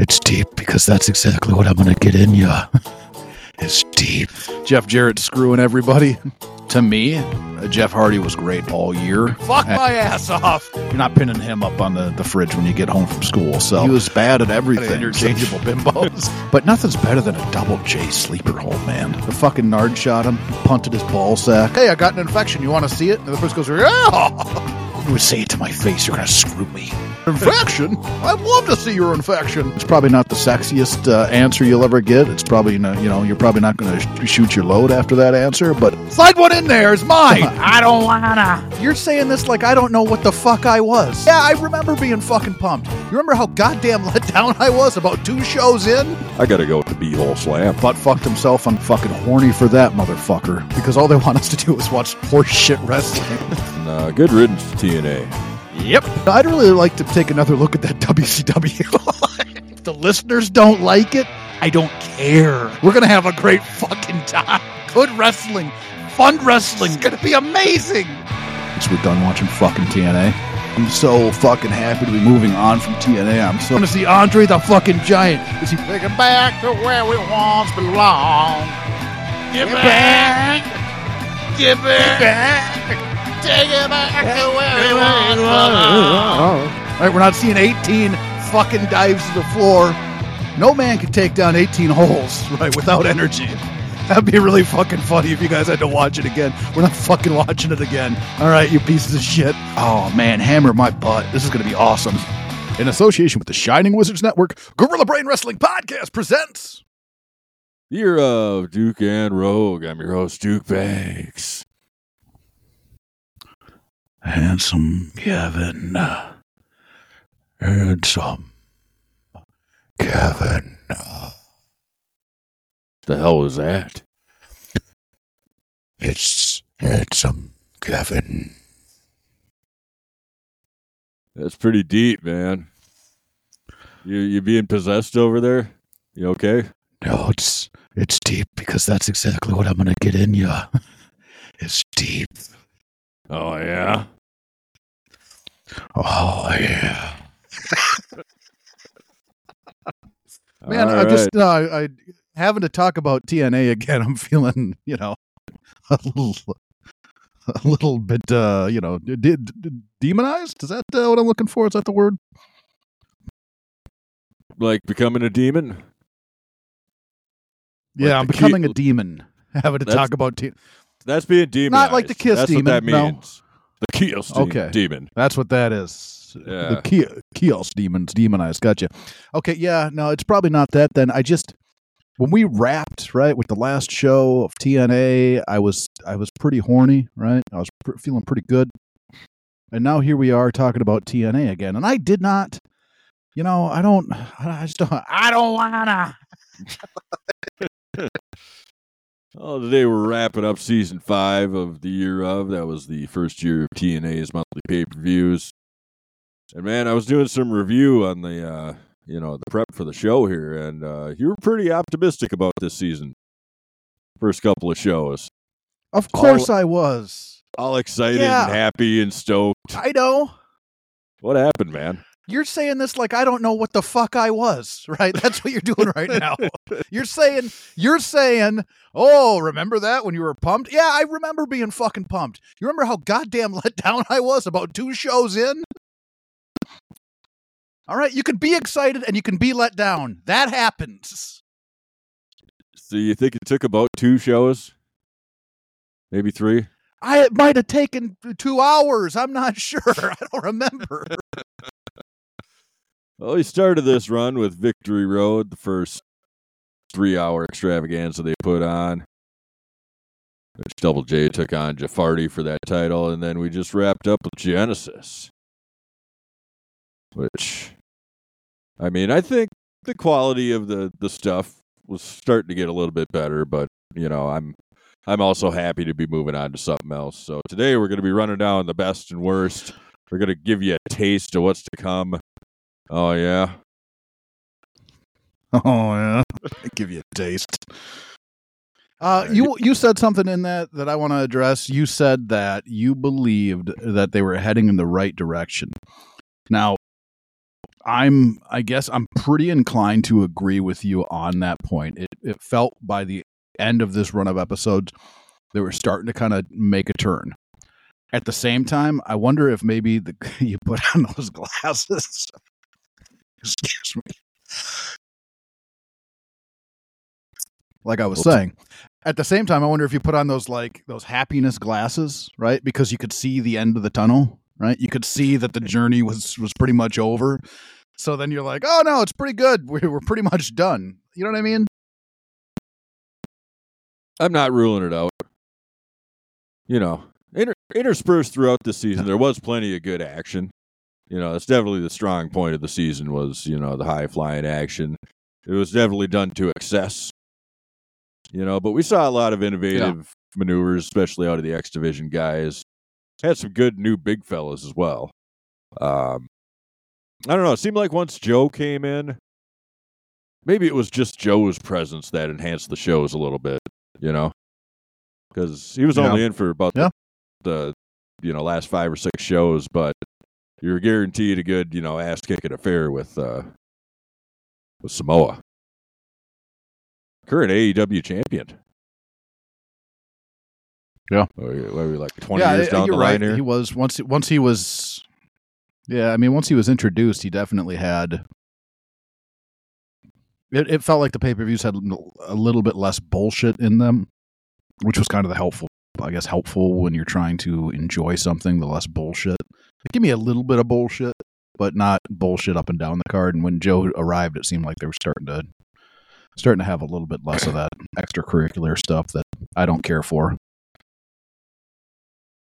It's deep, because that's exactly what I'm going to get in you. It's deep. Jeff Jarrett screwing everybody. To me, Jeff Hardy was great all year. Fuck my ass off. You're not pinning him up on the fridge when you get home from school. So he was bad at everything. Interchangeable bimbos. But nothing's better than a double J sleeper hold, man. The fucking nard shot him, punted his ball sack. Hey, I got an infection. You want to see it? And the person goes, yeah! You would say it to my face. You're going to screw me. Infection? I'd love to see your infection. It's probably not the sexiest answer you'll ever get. It's probably, you're probably not going to shoot your load after that answer, but slide one in there is mine. I don't wanna. You're saying this like I don't know what the fuck I was. Yeah, I remember being fucking pumped. You remember how goddamn let down I was about 2 shows in? I gotta go with the B-hole slam. Butt fucked himself. I'm fucking horny for that motherfucker, because all they want us to do is watch horse shit wrestling. Nah, good riddance to TNA. Yep. I'd really like to take another look at that WCW. If the listeners don't like it, I don't care. We're going to have a great fucking time. Good wrestling. Fun wrestling. It's going to be amazing. Once we're done watching fucking TNA, I'm so fucking happy to be moving on from TNA. I'm so going to see Andre the fucking Giant. Is he taking back to where we once belonged? Get back. Get back. Get back. Take it back to where it was. All right, we're not seeing 18 fucking dives to the floor. No man can take down 18 holes, right, without energy. That'd be really fucking funny if you guys had to watch it again. We're not fucking watching it again. All right, you pieces of shit. Oh, man, hammer my butt. This is going to be awesome. In association with the Shining Wizards Network, Gorilla Brain Wrestling Podcast presents... Year of Duke and Rogue. I'm your host, Duke Banks. Handsome Kevin. Handsome Kevin. The hell was that? It's Handsome Kevin. That's pretty deep, man. You being possessed over there? You okay? No, it's deep, because that's exactly what I'm going to get in you. It's deep. Oh, yeah? Oh, yeah. Man, right. I having to talk about TNA again, I'm feeling, a little bit, demonized? Is that what I'm looking for? Is that the word? Like becoming a demon? Like yeah, I'm becoming a demon. Having to talk about TNA. That's being demonized. Not like the Kiss That's demon. That's what that means. No. The Kiss demon. That's what that is. Yeah. The Kiss demon's demonized. Gotcha. Okay, yeah, no, it's probably not that then. When we wrapped, right, with the last show of TNA, I was pretty horny, right? I was feeling pretty good. And now here we are talking about TNA again. And I did not, I don't wanna. Well, today we're wrapping up season 5 of the year of. That was the first year of TNA's monthly pay-per-views. And man, I was doing some review on the, the prep for the show here, and you were pretty optimistic about this season. First couple of shows. Of course I was. All excited and happy and stoked. I know. What happened, man? You're saying this like I don't know what the fuck I was, right? That's what you're doing right now. You're saying, oh, remember that when you were pumped? Yeah, I remember being fucking pumped. You remember how goddamn let down I was about 2 shows in? All right, you can be excited and you can be let down. That happens. So you think it took about 2 shows? Maybe 3? It might have taken 2 hours. I'm not sure. I don't remember. Well, he started this run with Victory Road, the first 3-hour extravaganza they put on, which Double J took on Jeff Hardy for that title, and then we just wrapped up with Genesis, which, I mean, I think the quality of the stuff was starting to get a little bit better, but, I'm also happy to be moving on to something else. So today we're going to be running down the best and worst. We're going to give you a taste of what's to come. Oh, yeah. Oh, yeah. Give you a taste. You said something in that I want to address. You said that you believed that they were heading in the right direction. Now, I guess I'm pretty inclined to agree with you on that point. It felt by the end of this run of episodes, they were starting to kind of make a turn. At the same time, I wonder if maybe you put on those glasses. Excuse me. Like I was saying, at the same time, I wonder if you put on those, like, those happiness glasses, right? Because you could see the end of the tunnel, right? You could see that the journey was pretty much over. So then you're like, oh no, it's pretty good. We're pretty much done. You know what I mean? I'm not ruling it out. You know, interspersed throughout the season, there was plenty of good action. You know, that's definitely the strong point of the season was, you know, the high-flying action. It was definitely done to excess. You know, but we saw a lot of innovative maneuvers, especially out of the X Division guys. Had some good new big fellas as well. I don't know. It seemed like once Joe came in, maybe it was just Joe's presence that enhanced the shows a little bit, you know? Because he was only in for about the last 5 or 6 shows, but you're guaranteed a good, you know, ass-kicking affair with Samoa. Current AEW champion. Yeah. What were we, like 20 years down the line here? He was, once he was introduced, he definitely had, it felt like the pay-per-views had a little bit less bullshit in them, which was kind of the helpful when you're trying to enjoy something, the less bullshit. Give me a little bit of bullshit, but not bullshit up and down the card. And when Joe arrived, it seemed like they were starting to have a little bit less of that extracurricular stuff that I don't care for.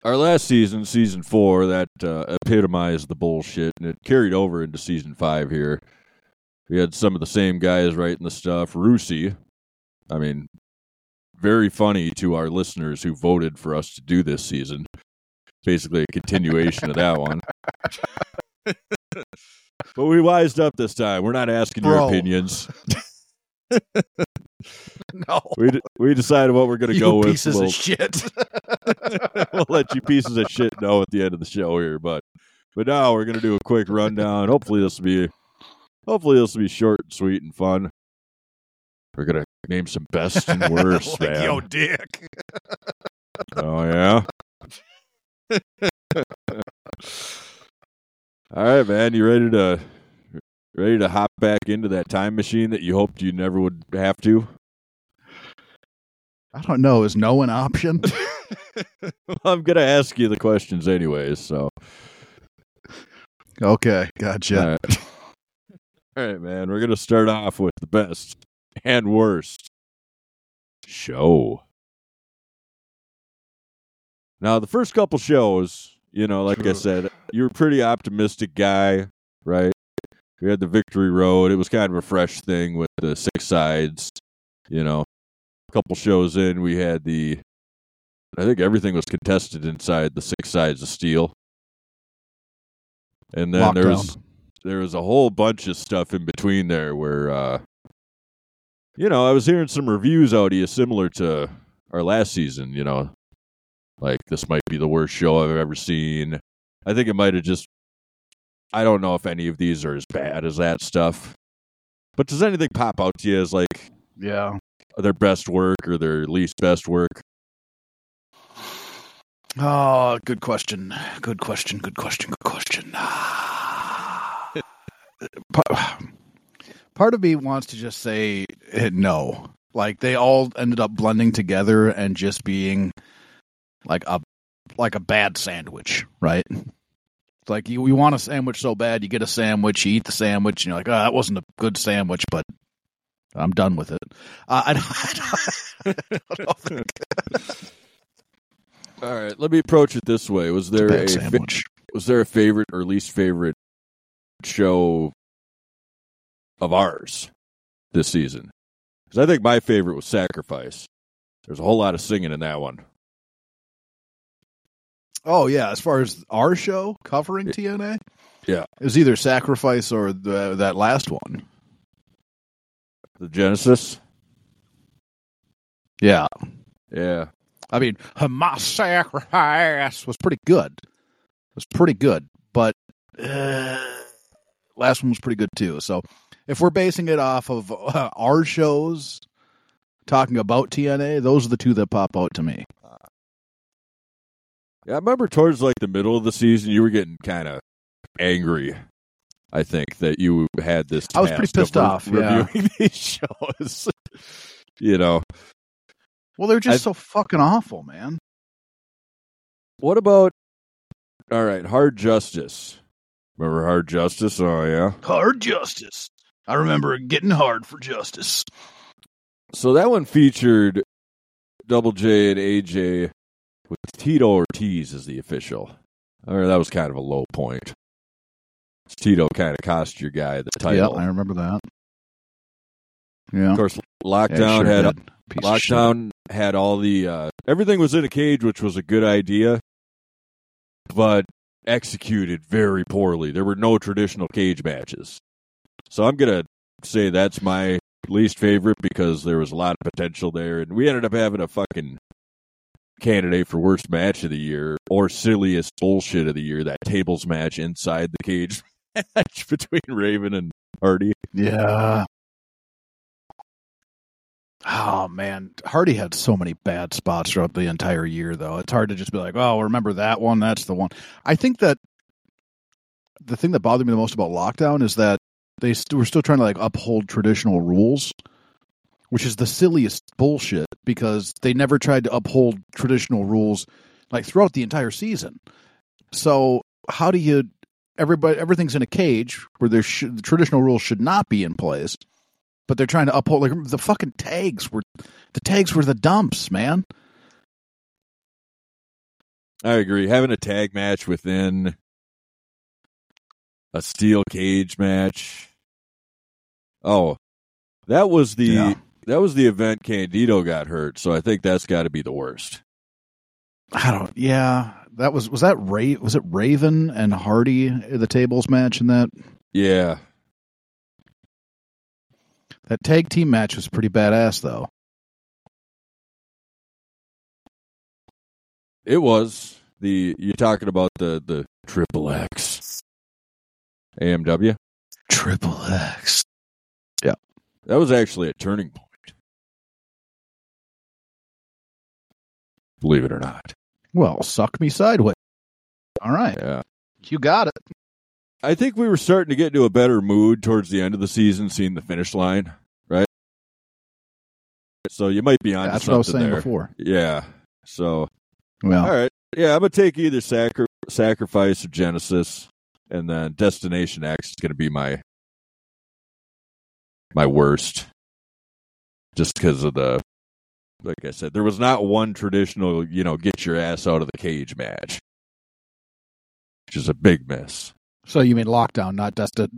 Our last season, season 4, that epitomized the bullshit, and it carried over into season 5 here. We had some of the same guys writing the stuff. Rusi, I mean, very funny to our listeners who voted for us to do this season. Basically a continuation of that one. But we wised up this time. We're not asking your opinions. No. We decided what we're going to go with. Pieces of shit. We'll let you pieces of shit know at the end of the show here, but now we're going to do a quick rundown. Hopefully this will be short and sweet and fun. We're going to name some best and worst, like, man. Yo, dick. Oh, yeah. All right, man, you ready to hop back into that time machine that you hoped you never would have to? I don't know. Is no an option? Well, I'm going to ask you the questions anyways, so. Okay, gotcha. All right, man, we're going to start off with the best and worst show. Now, the first couple shows, you know, like I said, you're a pretty optimistic guy, right? We had the Victory Road. It was kind of a fresh thing with the 6 sides, you know. A couple shows in, we had I think everything was contested inside the 6 sides of steel. And then Lockdown. There was a whole bunch of stuff in between there where, you know, I was hearing some reviews out of you similar to our last season, you know. Like, this might be the worst show I've ever seen. I think it might have just... I don't know if any of these are as bad as that stuff. But does anything pop out to you as, like... Yeah. Their best work or their least best work? Oh, good question. Part of me wants to just say no. Like, they all ended up blending together and just being... Like a bad sandwich, right? It's like you want a sandwich so bad, you get a sandwich, you eat the sandwich, and you're like, oh, that wasn't a good sandwich, but I'm done with it. I don't think... All right, let me approach it this way. Was there a favorite or least favorite show of ours this season? Because I think my favorite was Sacrifice. There's a whole lot of singing in that one. Oh, yeah, as far as our show covering TNA? Yeah. It was either Sacrifice or that last one. The Genesis? Yeah. Yeah. I mean, my Sacrifice was pretty good. But last one was pretty good too. So if we're basing it off of our shows talking about TNA, those are the two that pop out to me. Yeah, I remember towards like the middle of the season, you were getting kind of angry. I think that you had this. I was pretty pissed off reviewing these shows. You know, well, they're just so fucking awful, man. What about? All right, Hard Justice. Remember Hard Justice? Oh yeah, Hard Justice. I remember it getting hard for justice. So that one featured Double J and AJ with Tito Ortiz as the official. All right, that was kind of a low point. Tito kind of cost your guy the title. Yeah, I remember that. Yeah, of course, Lockdown had all the everything was in a cage, which was a good idea, but executed very poorly. There were no traditional cage matches, so I'm gonna say that's my least favorite because there was a lot of potential there, and we ended up having a fucking candidate for worst match of the year or silliest bullshit of the year, that tables match inside the cage match between Raven and Hardy. Yeah. Oh, man. Hardy had so many bad spots throughout the entire year, though. It's hard to just be like, oh, remember that one? That's the one. I think that the thing that bothered me the most about Lockdown is that they were still trying to like uphold traditional rules, which is the silliest bullshit because they never tried to uphold traditional rules like throughout the entire season. So how do you everything's in a cage where there the traditional rules should not be in place, but they're trying to uphold like the fucking tags were the dumps, man. I agree. Having a tag match within a steel cage match. Oh, that was the That was the event Candido got hurt, so I think that's got to be the worst. That was it Raven and Hardy in the tables match in that? Yeah. That tag team match was pretty badass, though. It was. You're talking about the Triple X. AMW? Triple X. Yeah. That was actually a turning point. Believe it or not. Well, suck me sideways. All right. Yeah. You got it. I think we were starting to get into a better mood towards the end of the season, seeing the finish line, right? So you might be on something there. That's what I was saying before. Yeah. So, well, all right. Yeah, I'm going to take either Sacrifice or Genesis, and then Destination X is going to be my worst, just because of the... Like I said, there was not one traditional, get your ass out of the cage match, which is a big miss. So you mean Lockdown,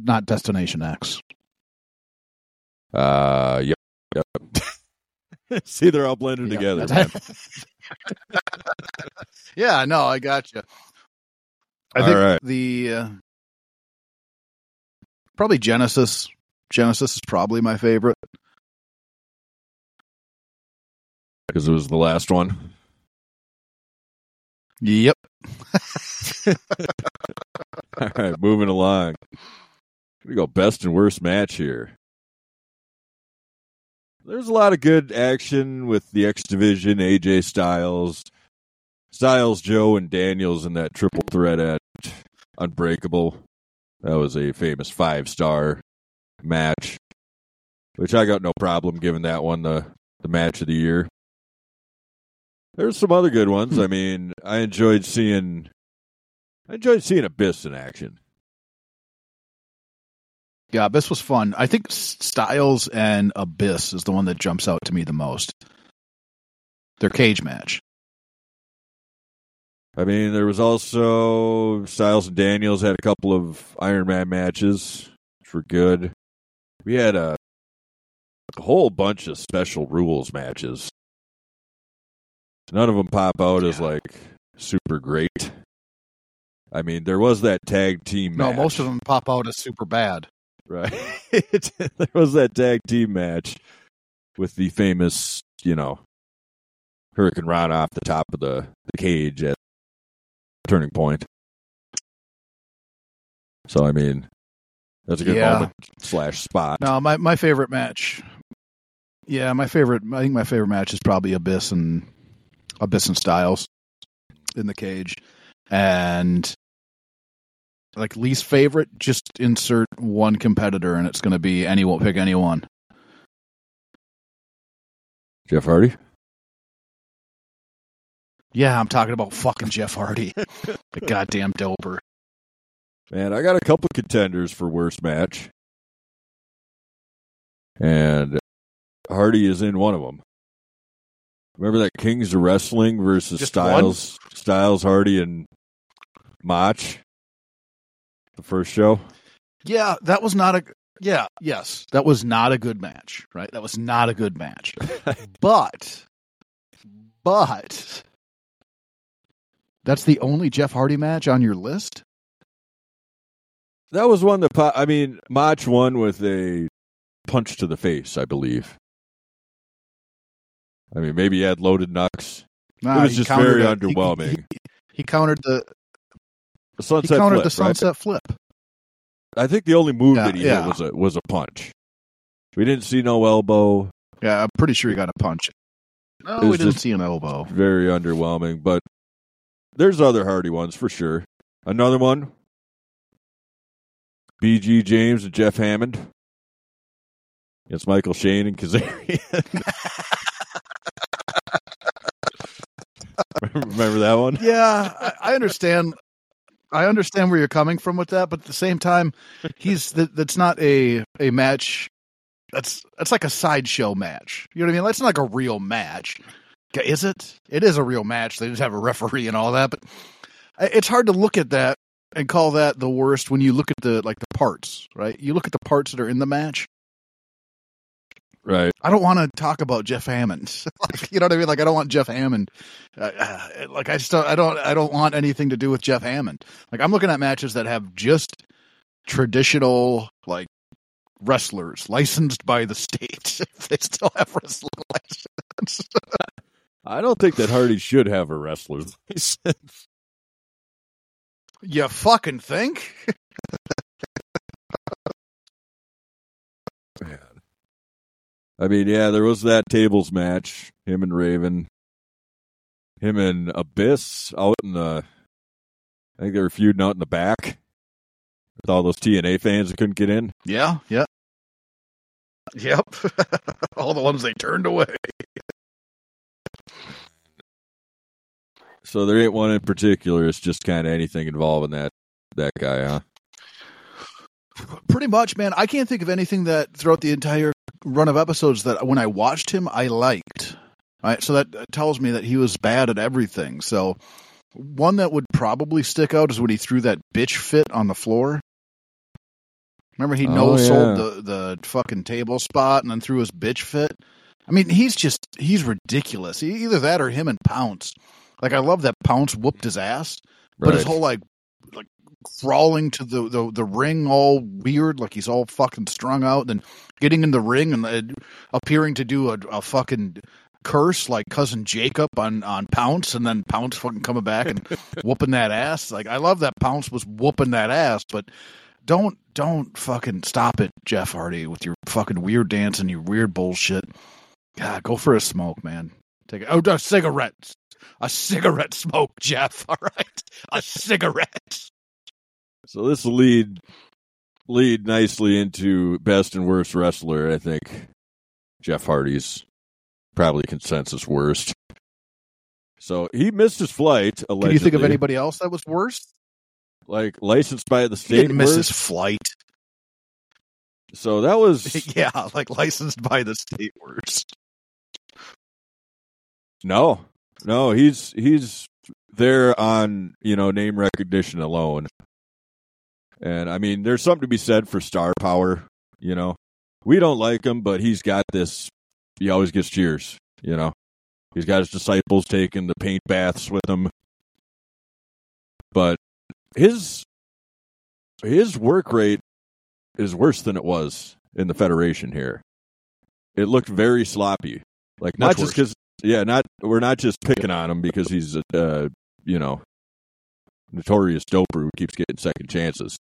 not Destination X? Yep. See, they're all blended together. Man. Yeah, no, I got you. I think the probably Genesis. Genesis is probably my favorite. Because it was the last one. Yep. All right, moving along. We go best and worst match here. There's a lot of good action with the X Division, AJ Styles, Joe, and Daniels in that triple threat at Unbreakable. That was a famous 5-star match, which I got no problem giving that one the match of the year. There's some other good ones. I mean, I enjoyed seeing Abyss in action. Yeah, Abyss was fun. I think Styles and Abyss is the one that jumps out to me the most. Their cage match. I mean, there was also Styles and Daniels had a couple of Iron Man matches, which were good. We had a whole bunch of special rules matches. None of them pop out as, super great. I mean, there was that tag team match. No, most of them pop out as super bad. Right. There was that tag team match with the famous, Hurricane Rana off the top of the cage at Turning Point. So, I mean, That's a good moment / spot. No, my favorite match. Yeah, I think my favorite match is probably Abyss and Styles in the cage. And like least favorite, just insert one competitor and it's going to be pick anyone. Jeff Hardy? Yeah, I'm talking about fucking Jeff Hardy. The goddamn doper. Man, I got a couple contenders for worst match. And Hardy is in one of them. Remember that Kings of Wrestling versus Styles, Hardy, and Mach? The first show? Yeah, that was not a... Yeah, yes. That was not a good match, right? That was not a good match. But... That's the only Jeff Hardy match on your list? That was one that... Mach won with a punch to the face, I believe. I mean, maybe he had loaded knucks. It was just very underwhelming. He countered the sunset flip. I think the only move that he hit was a punch. We didn't see no elbow. Yeah, I'm pretty sure he got a punch. No, we didn't see an elbow. Very underwhelming, but there's other Hardy ones for sure. Another one, BG James and Jeff Hammond. It's Michael Shane and Kazarian. Remember that one? Yeah, I understand. I understand where you're coming from with that, but at the same time, that's not a match. That's like a sideshow match. You know what I mean? That's not like a real match, is it? It is a real match. They just have a referee and all that, but it's hard to look at that and call that the worst when you look at the parts, right? You look at the parts that are in the match. Right. I don't want to talk about Jeff Hammond. You know what I mean? Like, I don't want Jeff Hammond. I don't want anything to do with Jeff Hammond. Like, I'm looking at matches that have just traditional, like, wrestlers licensed by the state. If they still have wrestling license. I don't think that Hardy should have a wrestler's license. You fucking think? I mean, yeah, there was that tables match, him and Raven. Him and Abyss out in the... I think they were feuding out in the back with all those TNA fans that couldn't get in. Yeah, yeah. Yep. All the ones they turned away. So there ain't one in particular. It's just kind of anything involving that guy, huh? Pretty much, man. I can't think of anything that throughout the entire run of episodes that when I watched him, I liked. All right, so that tells me that he was bad at everything. So one that would probably stick out is when he threw that bitch fit on the floor. Remember, he no-sold the fucking table spot and then threw his bitch fit. I mean, he's ridiculous. Either that or him and Pounce. Like, I love that Pounce whooped his ass, but his whole, like crawling to the ring all weird, like he's all fucking strung out, and getting in the ring and appearing to do a fucking curse like Cousin Jacob on Pounce, and then Pounce fucking coming back and whooping that ass. Like, I love that Pounce was whooping that ass, but don't fucking stop it, Jeff Hardy, with your fucking weird dance and your weird bullshit. God, go for a smoke, man. A cigarette. A cigarette smoke, Jeff. All right. A cigarette. So this will lead nicely into best and worst wrestler. I think Jeff Hardy's probably consensus worst. So he missed his flight, allegedly. Can you think of anybody else that was worse? Like, licensed by the state. He didn't miss his flight. So that was... Yeah, like licensed by the state worst. No, he's there on, name recognition alone. And, I mean, there's something to be said for star power, We don't like him, but he's got this, he always gets cheers, He's got his disciples taking the paint baths with him. But his work rate is worse than it was in the Federation here. It looked very sloppy. Like, not just because, we're not just picking on him because he's, notorious doper who keeps getting second chances.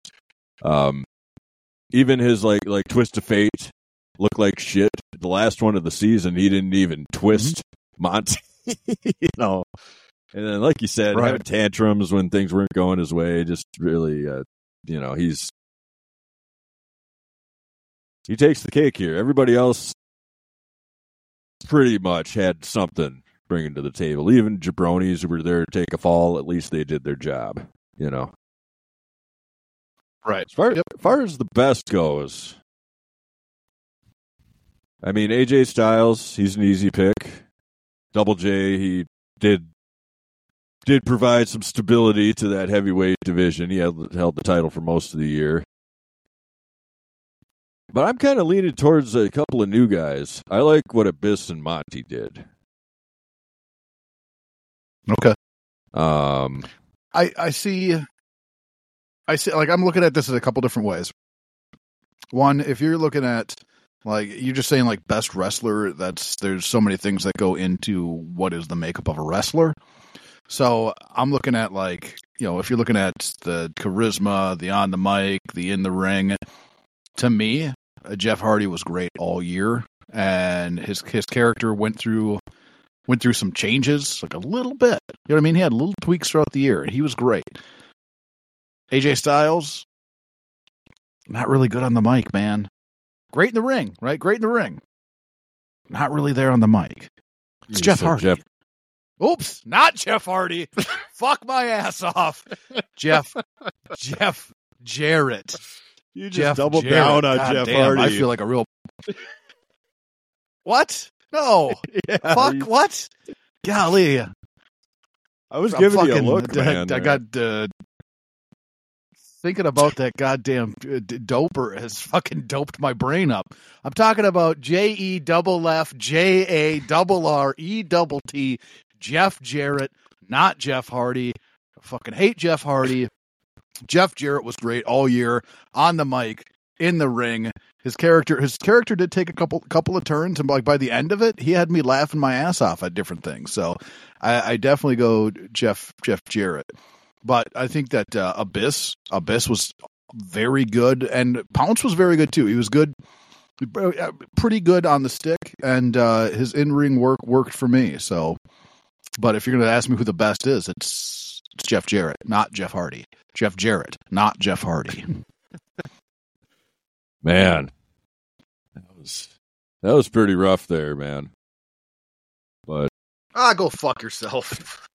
even his like twist of fate looked like shit. The last one of the season, he didn't even twist Monty, you know. And then, like you said, having tantrums when things weren't going his way, just really, you know, he takes the cake here. Everybody else pretty much had something bringing to the table. Even jabronis who were there to take a fall, at least they did their job, you know. Right. As far as the best goes, I mean, AJ Styles, he's an easy pick. Double J, he did provide some stability to that heavyweight division. He held the title for most of the year. But I'm kind of leaning towards a couple of new guys. I like what Abyss and Monty did. Okay. I see, like, I'm looking at this in a couple different ways. One, if you're looking at, like, you're just saying, like, best wrestler, there's so many things that go into what is the makeup of a wrestler. So I'm looking at, like, you know, if you're looking at the charisma, the on the mic, the in the ring, to me, Jeff Hardy was great all year, and his character went through some changes, like a little bit. You know what I mean? He had little tweaks throughout the year, and he was great. AJ Styles, not really good on the mic, man. Great in the ring, right? Great in the ring. Not really there on the mic. It's Jeff Hardy. Oops, not Jeff Hardy. Fuck my ass off. Jeff Jarrett. You just doubled down on Jeff Hardy. I feel like a real... What? No. Yeah, fuck, what? Golly. I was giving you a look, man. I got... thinking about that goddamn doper has fucking doped my brain up. I'm talking about JEFFJARRETT, Jeff Jarrett, not Jeff Hardy. I fucking hate Jeff Hardy. Jeff Jarrett was great all year on the mic, in the ring. His character did take a couple of turns, and like by the end of it, he had me laughing my ass off at different things. So I definitely go Jeff Jarrett. But I think that Abyss was very good, and Pounce was very good too. He was good, pretty good on the stick, and his in-ring work worked for me. So, but if you're going to ask me who the best is, it's Jeff Jarrett, not Jeff Hardy. Jeff Jarrett, not Jeff Hardy. Man, that was pretty rough there, man. But go fuck yourself.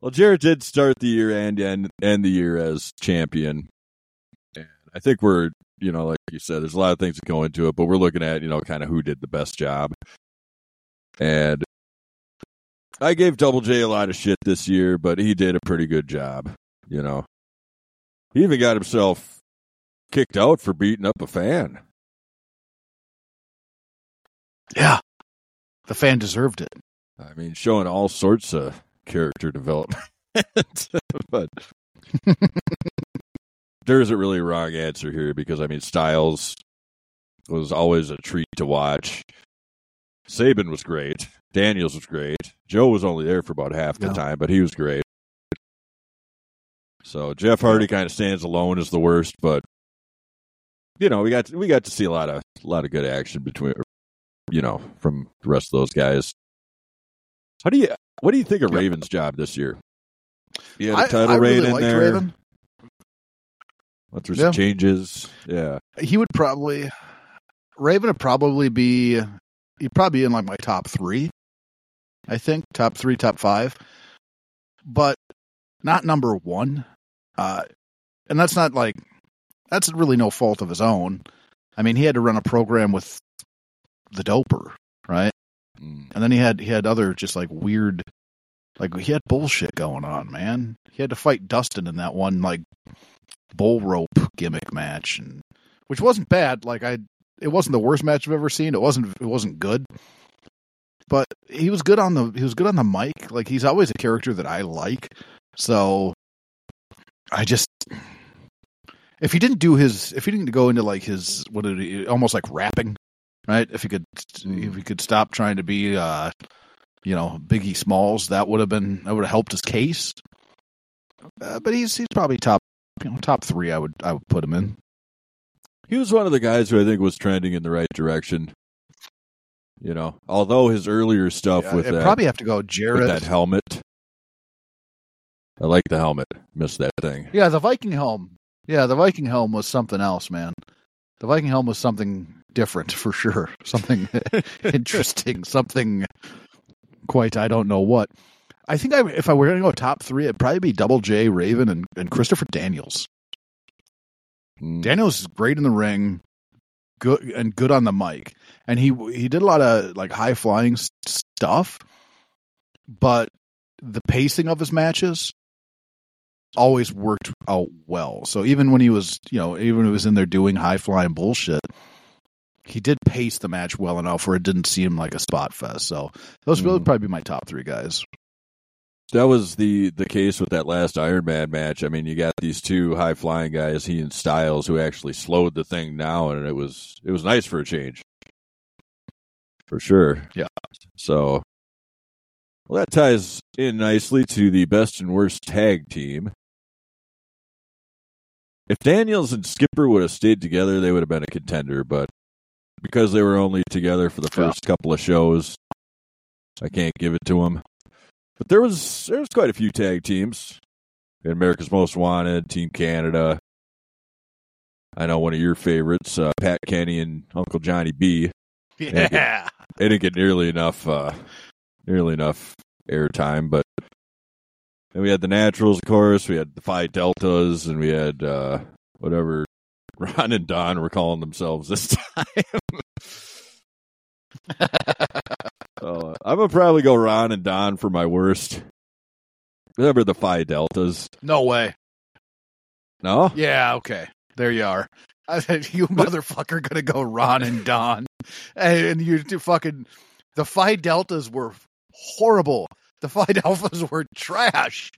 Well, Jarrett did start the year and end the year as champion. And I think we're, you know, like you said, there's a lot of things that go into it, but we're looking at, you know, kind of who did the best job. And I gave Double J a lot of shit this year, but he did a pretty good job, you know. He even got himself kicked out for beating up a fan. Yeah. The fan deserved it. I mean, showing all sorts of character development. But there isn't really a wrong answer here, because I mean, Styles was always a treat to watch. Saban was great. Daniels was great. Joe was only there for about half the time, but he was great. So Jeff Hardy kind of stands alone as the worst, but you know, we got to see a lot of good action between, you know, from the rest of those guys. What do you think of Raven's job this year? He had a title reign in there. Raven. Went through some changes. Yeah. Raven would probably be in like my top three, I think. Top three, top five. But not number one. And that's not like, that's really no fault of his own. I mean, he had to run a program with the doper, right? And then he had other just like weird, like he had bullshit going on, man. He had to fight Dustin in that one like bull rope gimmick match, and which wasn't bad. Like it wasn't the worst match I've ever seen. It wasn't good, but he was good on the mic. Like he's always a character that I like. So I just, if he didn't go into like his, what did he, almost like rapping. Right, if he could stop trying to be, you know, Biggie Smalls, that would have helped his case. But he's probably top you know, top three, I would put him in. He was one of the guys who I think was trending in the right direction. You know, although his earlier stuff with that, probably have to go Jarrett with that helmet. I like the helmet. Missed that thing. Yeah, the Viking helm. Yeah, the Viking helm was something else, man. The Viking helm was something different for sure. Something interesting. Something quite, I don't know what. I think if I were going to go top three, it'd probably be Double J, Raven, and Christopher Daniels. Mm. Daniels is great in the ring, good on the mic, and he did a lot of like high flying stuff, but the pacing of his matches always worked out well. So even when he was, you know, even when he was in there doing high flying bullshit, he did pace the match well enough where it didn't seem like a spot fest. So those would probably be my top three guys. That was the case with that last Iron Man match. I mean, you got these two high flying guys, he and Styles, who actually slowed the thing down, and it was nice for a change, for sure. Yeah. So, well, that ties in nicely to the best and worst tag team. If Daniels and Skipper would have stayed together, they would have been a contender, but because they were only together for the first couple of shows, I can't give it to them. But there was quite a few tag teams. America's Most Wanted, Team Canada. I know one of your favorites, Pat Kenny and Uncle Johnny B. Yeah. They didn't get nearly enough airtime, but and we had the Naturals, of course. We had the Phi Deltas, and we had whatever Ron and Don were calling themselves this time. I'm going to probably go Ron and Don for my worst. Remember the Phi Deltas? No way. No? Yeah, okay. There you are. I said, you motherfucker going to go Ron and Don. And you fucking... The Phi Deltas were horrible. The Phi Deltas were trash.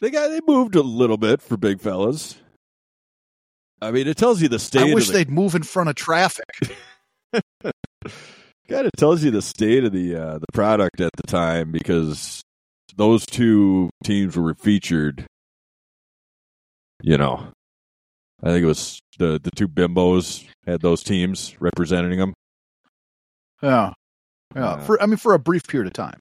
They moved a little bit for big fellas. I mean, it tells you the state of I wish they'd move in front of traffic. Kind of tells you the state of the product at the time, because those two teams were featured. You know, I think it was the two bimbos had those teams representing them. Yeah, yeah. For a brief period of time,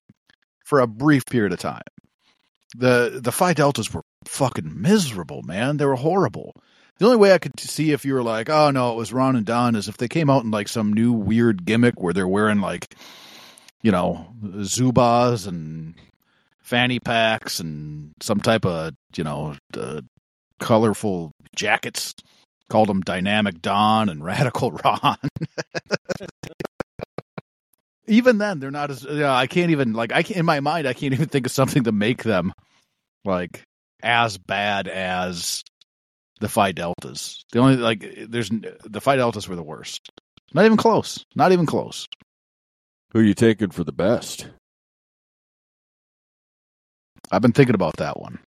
the Phi Deltas were fucking miserable, man. They were horrible. The only way I could see if you were like, oh, no, it was Ron and Don, is if they came out in like some new weird gimmick where they're wearing like, you know, Zubas and fanny packs and some type of, you know, colorful jackets. Called them Dynamic Don and Radical Ron. Even then, they're not as, you know, in my mind, I can't even think of something to make them like as bad as the Phi Deltas. The only, like, the Phi Deltas were the worst. Not even close. Not even close. Who are you taking for the best? I've been thinking about that one.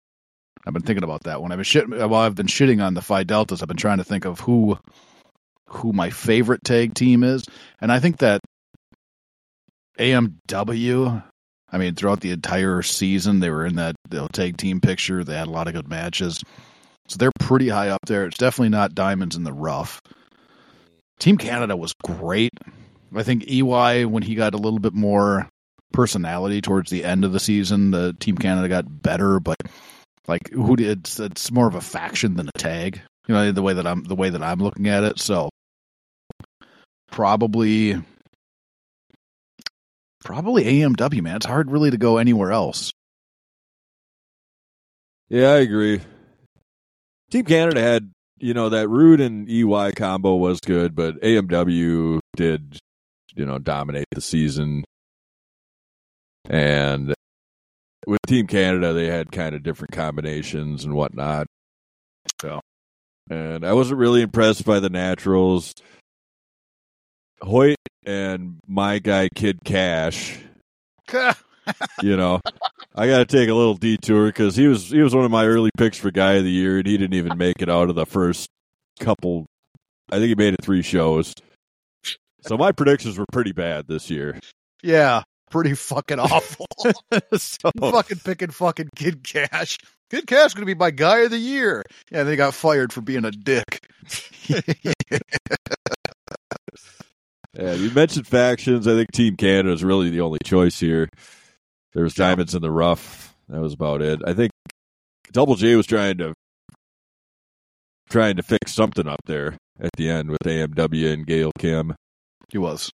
I've been shitting on the Phi Deltas. I've been trying to think of who my favorite tag team is. And I think that AMW, I mean, throughout the entire season, they were in that tag team picture. They had a lot of good matches. So they're pretty high up there. It's definitely not diamonds in the rough. Team Canada was great. I think EY, when he got a little bit more personality towards the end of the season, the Team Canada got better. But like, it's more of a faction than a tag. You know, the way that I'm looking at it. So probably AMW, man. It's hard really to go anywhere else. Yeah, I agree. Team Canada had, you know, that Rude and EY combo was good, but AMW did, you know, dominate the season. And with Team Canada, they had kind of different combinations and whatnot. So, and I wasn't really impressed by the Naturals. Hoyt and my guy Kid Cash, you know, I got to take a little detour because he was one of my early picks for Guy of the Year, and he didn't even make it out of the first couple. I think he made it 3 shows. So my predictions were pretty bad this year. Yeah. pretty fucking awful. So fucking picking fucking Kid Cash. Kid Cash going to be my guy of the year. Yeah, they got fired for being a dick. Yeah, you mentioned factions. I think Team Canada is really the only choice here. There was Diamonds in the Rough. That was about it. I think Double J was trying to fix something up there at the end with AMW and Gail Kim. He was.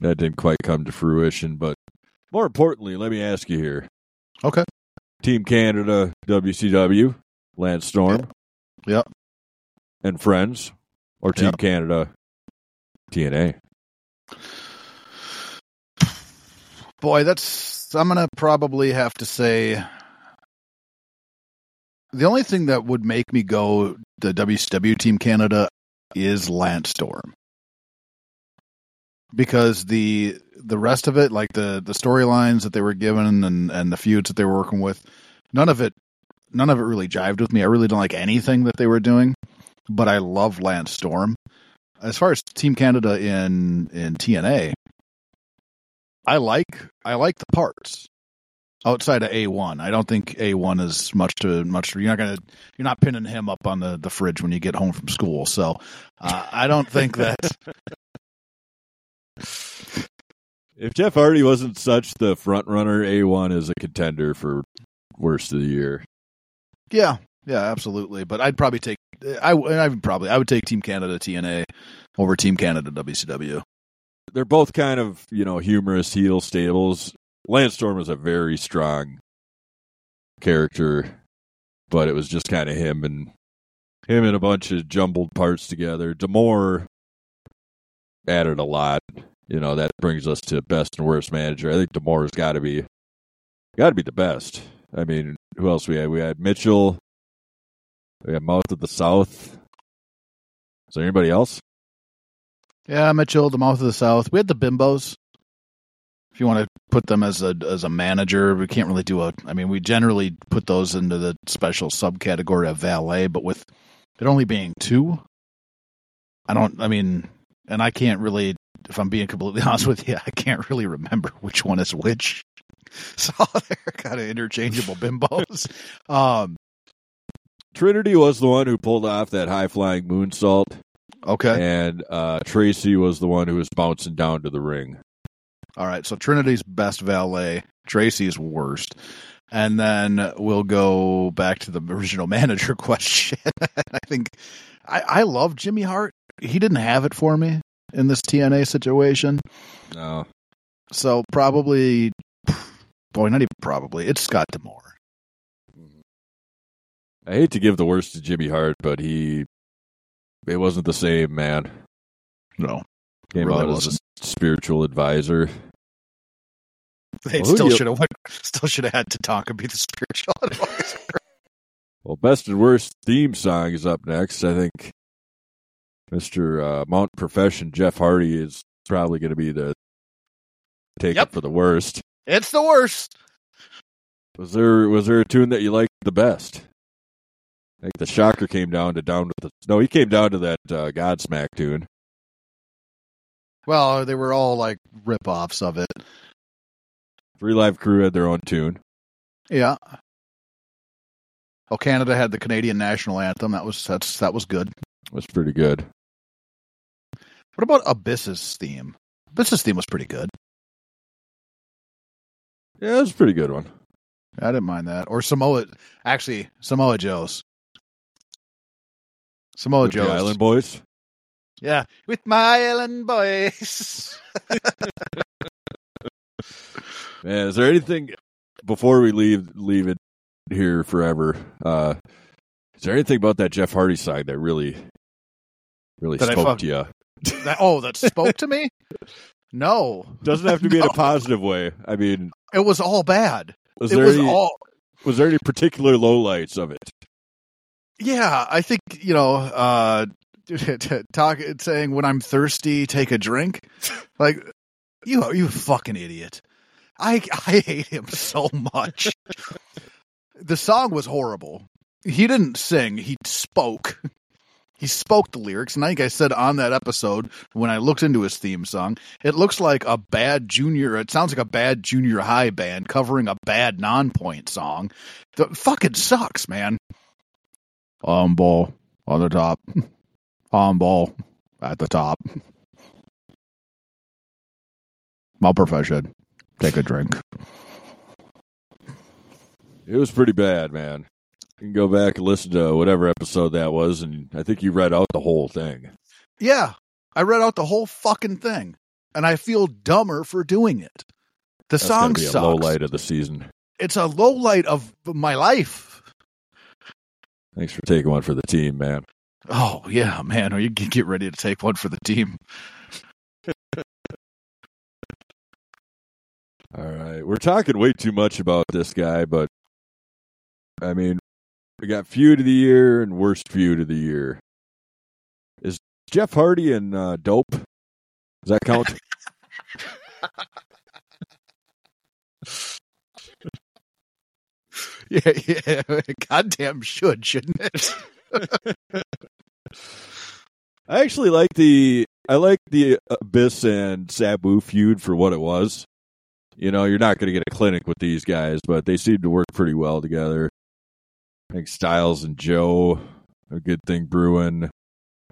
That didn't quite come to fruition, but more importantly, let me ask you here. Okay. Team Canada, WCW, Lance Storm. Yeah. And friends. Or Team Canada, TNA. Boy, I'm going to probably have to say the only thing that would make me go the WCW Team Canada is Lance Storm. Because the rest of it, like the storylines that they were given and the feuds that they were working with, none of it really jived with me. I really don't like anything that they were doing. But I love Lance Storm. As far as Team Canada in TNA, I like the parts outside of A1. I don't think A1 is much. You're not pinning him up on the fridge when you get home from school. So I don't think that. If Jeff Hardy wasn't such the front runner, A1 is a contender for worst of the year. Yeah, absolutely. But I'd probably take. I would take Team Canada TNA over Team Canada WCW. They're both kind of, humorous heel stables. Lance Storm was a very strong character, but it was just kind of him and a bunch of jumbled parts together. Demore added a lot. That brings us to best and worst manager. I think Demore's got to be the best. I mean, who else we had? We had Mitchell. We got Mouth of the South. Is there anybody else? Yeah, Mitchell, the Mouth of the South. We had the Bimbos. If you want to put them as a manager, we can't really do we generally put those into the special subcategory of valet, but with it only being two, I can't really, if I'm being completely honest with you, I can't really remember which one is which. So they're kind of interchangeable bimbos. Trinity was the one who pulled off that high-flying moonsault. Okay. And Tracy was the one who was bouncing down to the ring. All right, so Trinity's best valet, Tracy's worst. And then we'll go back to the original manager question. I think I love Jimmy Hart. He didn't have it for me in this TNA situation. No. So it's Scott Demore. I hate to give the worst to Jimmy Hart, but it wasn't the same, man. No. Came really out wasn't. As a spiritual advisor. They still should have had Tatanka be the spiritual advisor. Well, best and worst theme song is up next. I think Mr. Mount Profession Jeff Hardy is probably going to be the take up for the worst. It's the worst. Was there a tune that you liked the best? I think the shocker came he came down to that Godsmack tune. Well, they were all like ripoffs of it. Three Live Crew had their own tune. Yeah. Oh, Canada had the Canadian National Anthem. That was good. It was pretty good. What about Abyss's theme? Abyss's theme was pretty good. Yeah, it was a pretty good one. I didn't mind that. Or Samoa Joe's. Samoa Joe's. The Island Boys? Yeah. With my Island Boys. Man, is there anything, before we leave it here forever, is there anything about that Jeff Hardy song that really spoke to you? That spoke to me? No. Doesn't have to be in a positive way. I mean. It was all bad. Was there any particular lowlights of it? Yeah, I think, saying when I'm thirsty, take a drink. Like, you fucking idiot. I hate him so much. The song was horrible. He didn't sing. He spoke. He spoke the lyrics, and I think I said on that episode when I looked into his theme song, it sounds like a bad junior high band covering a bad non-point song. That fucking sucks, man. Ball on the top. Ball at the top. Malprofession. Take a drink. It was pretty bad, man. You can go back and listen to whatever episode that was, and I think you read out the whole thing. Yeah, I read out the whole fucking thing, and I feel dumber for doing it. That's song sucks. It's a low light of the season. It's a low light of my life. Thanks for taking one for the team, man. Oh, yeah, man. Or you can get ready to take one for the team. All right. We're talking way too much about this guy, but, I mean, we got feud of the year and worst feud of the year. Is Jeff Hardy and Dope? Does that count? yeah. Goddamn shouldn't it? I actually like the Abyss and Sabu feud for what it was. You know, you're not going to get a clinic with these guys, but they seem to work pretty well together. I think Styles and Joe, a good thing brewing. Of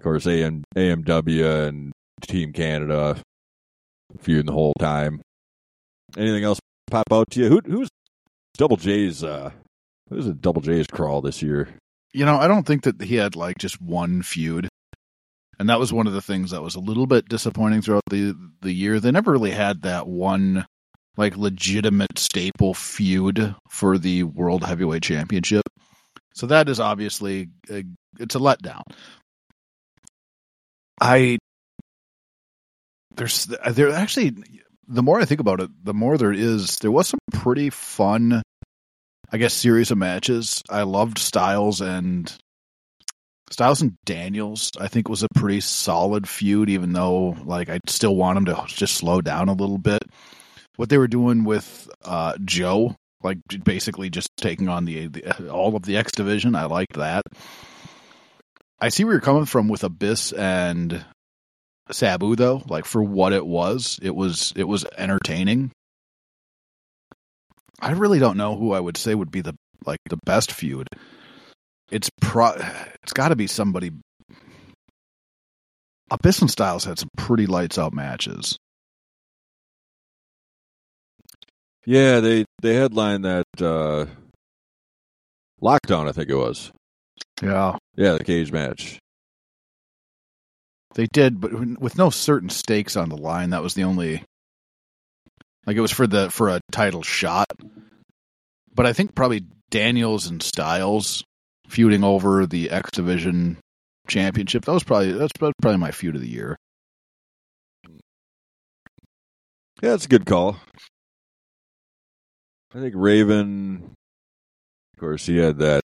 course, AMW and Team Canada feuding the whole time. Anything else pop out to you? Who's Double J's? Who's a Double J's crawl this year? You know, I don't think that he had like just one feud, and that was one of the things that was a little bit disappointing throughout the year. They never really had that one like legitimate staple feud for the World Heavyweight Championship. So that is obviously, it's a letdown. The more I think about it, the more there was some pretty fun, I guess, series of matches. I loved Styles and Daniels, I think, was a pretty solid feud, even though, like, I'd still want him to just slow down a little bit. What they were doing with Joe, like basically just taking on all of the X Division. I liked that. I see where you're coming from with Abyss and Sabu, though. Like for what it was entertaining. I really don't know who I would say would be the best feud. It's got to be somebody. Abyss and Styles had some pretty lights out matches. Yeah, they headlined that Lockdown, I think it was. Yeah, the cage match. They did, but with no certain stakes on the line. That was the only, like, it was for a title shot. But I think probably Daniels and Styles feuding over the X Division Championship. That's probably my feud of the year. Yeah, that's a good call. I think Raven, of course, he had that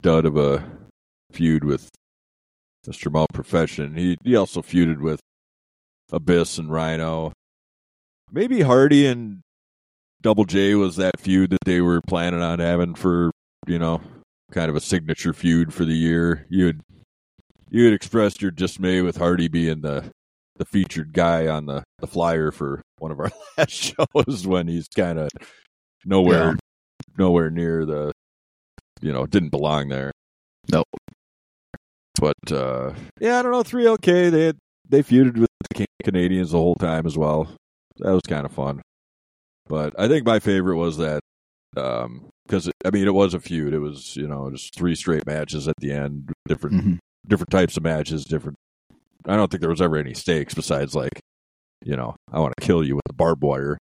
dud of a feud with Mr. Malprofession. He also feuded with Abyss and Rhino. Maybe Hardy and Double J was that feud that they were planning on having for, you know, kind of a signature feud for the year. You had expressed your dismay with Hardy being the featured guy on the flyer for one of our last shows when he's kind of nowhere near the, you know, didn't belong there. Nope. But, yeah, I don't know, 3LK, they feuded with the Canadians the whole time as well. That was kind of fun. But I think my favorite was that, because, I mean, it was a feud. It was, you know, just three straight matches at the end, different types of matches, different. I don't think there was ever any stakes besides, like, you know, I want to kill you with a barbed wire.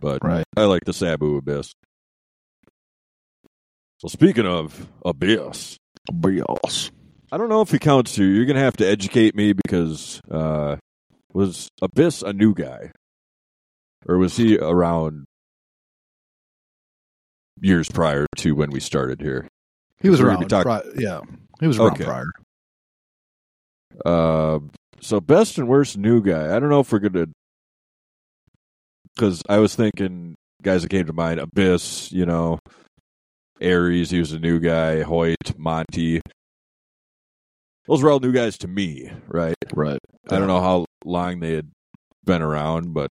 But right. I like the Sabu Abyss. So speaking of Abyss. I don't know if he counts you. You're going to have to educate me because was Abyss a new guy? Or was he around years prior to when we started here? He was around. He was around prior. So best and worst new guy. I don't know if we're going to, because I was thinking guys that came to mind, Abyss, you know, Aries, he was a new guy, Hoyt, Monty. those were all new guys to me, right? Right. I don't know how long they had been around, but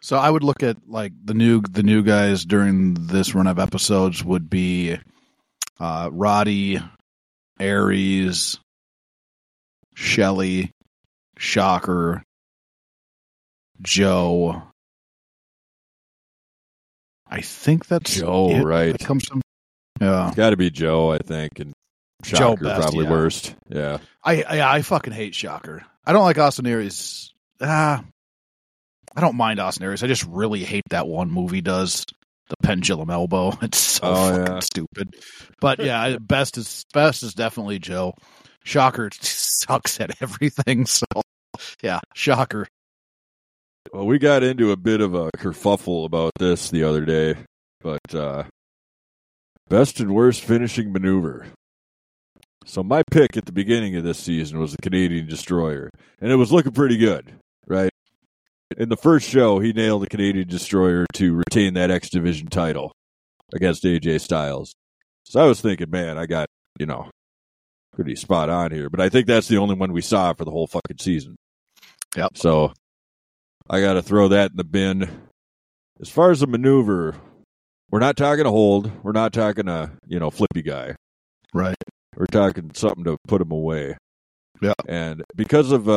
so I would look at like the new guys during this run of episodes would be Roddy, Aries, Shelly, Shocker, Joe. I think that's Joe, it. Right? That comes from, yeah, got to be Joe, I think, and Shocker Joe best, probably yeah. Worst. Yeah, I fucking hate Shocker. I don't like Austin Aries. I don't mind Austin Aries. I just really hate that one movie does the pendulum elbow. It's so fucking stupid. But yeah, best is definitely Joe. Shocker sucks at everything. So yeah, Shocker. Well, we got into a bit of a kerfuffle about this the other day, but best and worst finishing maneuver. So my pick at the beginning of this season was the Canadian Destroyer, and it was looking pretty good, right? In the first show, he nailed the Canadian Destroyer to retain that X Division title against AJ Styles. So I was thinking, man, I got, pretty spot on here, but I think that's the only one we saw for the whole fucking season. Yep. So I got to throw that in the bin. As far as the maneuver, we're not talking a hold. We're not talking a, flippy guy. Right. We're talking something to put him away. Yeah. And because of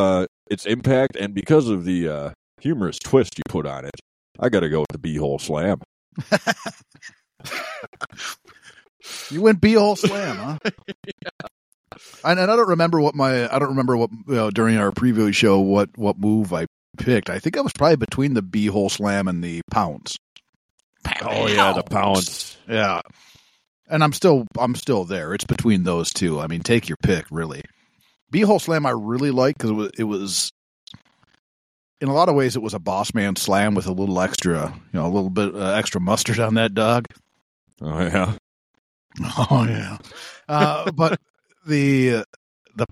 its impact and because of the humorous twist you put on it, I got to go with the B-hole slam. You went B-hole slam, huh? Yeah. And I don't remember what during our preview show, what move I picked. I think I was probably between the B-hole slam and the pounce. Oh yeah, the pounce. Yeah. And I'm still there. It's between those two. I mean, take your pick, really. B-hole slam I really like because it was in a lot of ways it was a boss man slam with a little extra, a little bit extra mustard on that dog. Oh yeah. Oh yeah. But the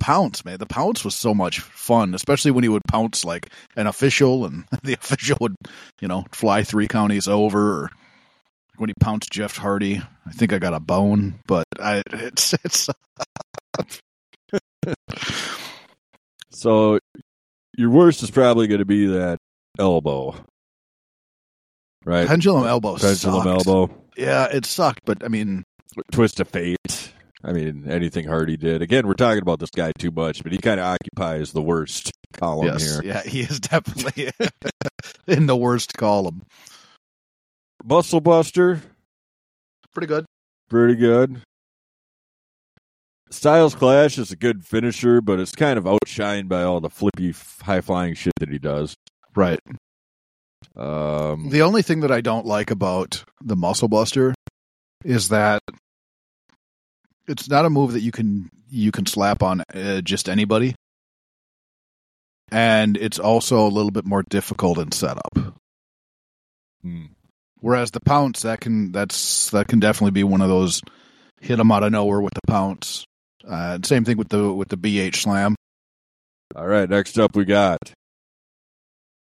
pounce, man, the pounce was so much fun, especially when he would pounce like an official and the official would, fly 3 counties over. Or when he pounced Jeff Hardy, I think I got a bone, but it's. So your worst is probably going to be that elbow, right? Pendulum elbow. Yeah, it sucked, but I mean, twist of fate. I mean, anything Hardy did. Again, we're talking about this guy too much, but he kind of occupies the worst column here. Yeah, he is definitely in the worst column. Muscle Buster. Pretty good. Styles Clash is a good finisher, but it's kind of outshined by all the flippy, high-flying shit that he does. Right. The only thing that I don't like about the Muscle Buster is that it's not a move that you can slap on just anybody, and it's also a little bit more difficult in setup. Whereas the pounce that can definitely be one of those hit them out of nowhere with the pounce. Same thing with the BH slam. All right, next up we got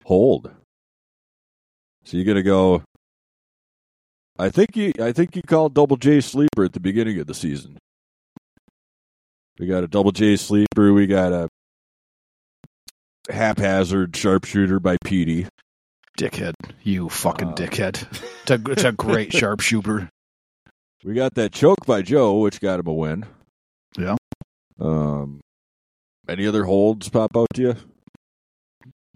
hold. So you're gonna go. I think you called Double J sleeper at the beginning of the season. We got a Double J sleeper. We got a haphazard sharpshooter by Petey. Dickhead. You fucking dickhead. It's a great sharpshooter. We got that choke by Joe, which got him a win. Yeah. Any other holds pop out to you?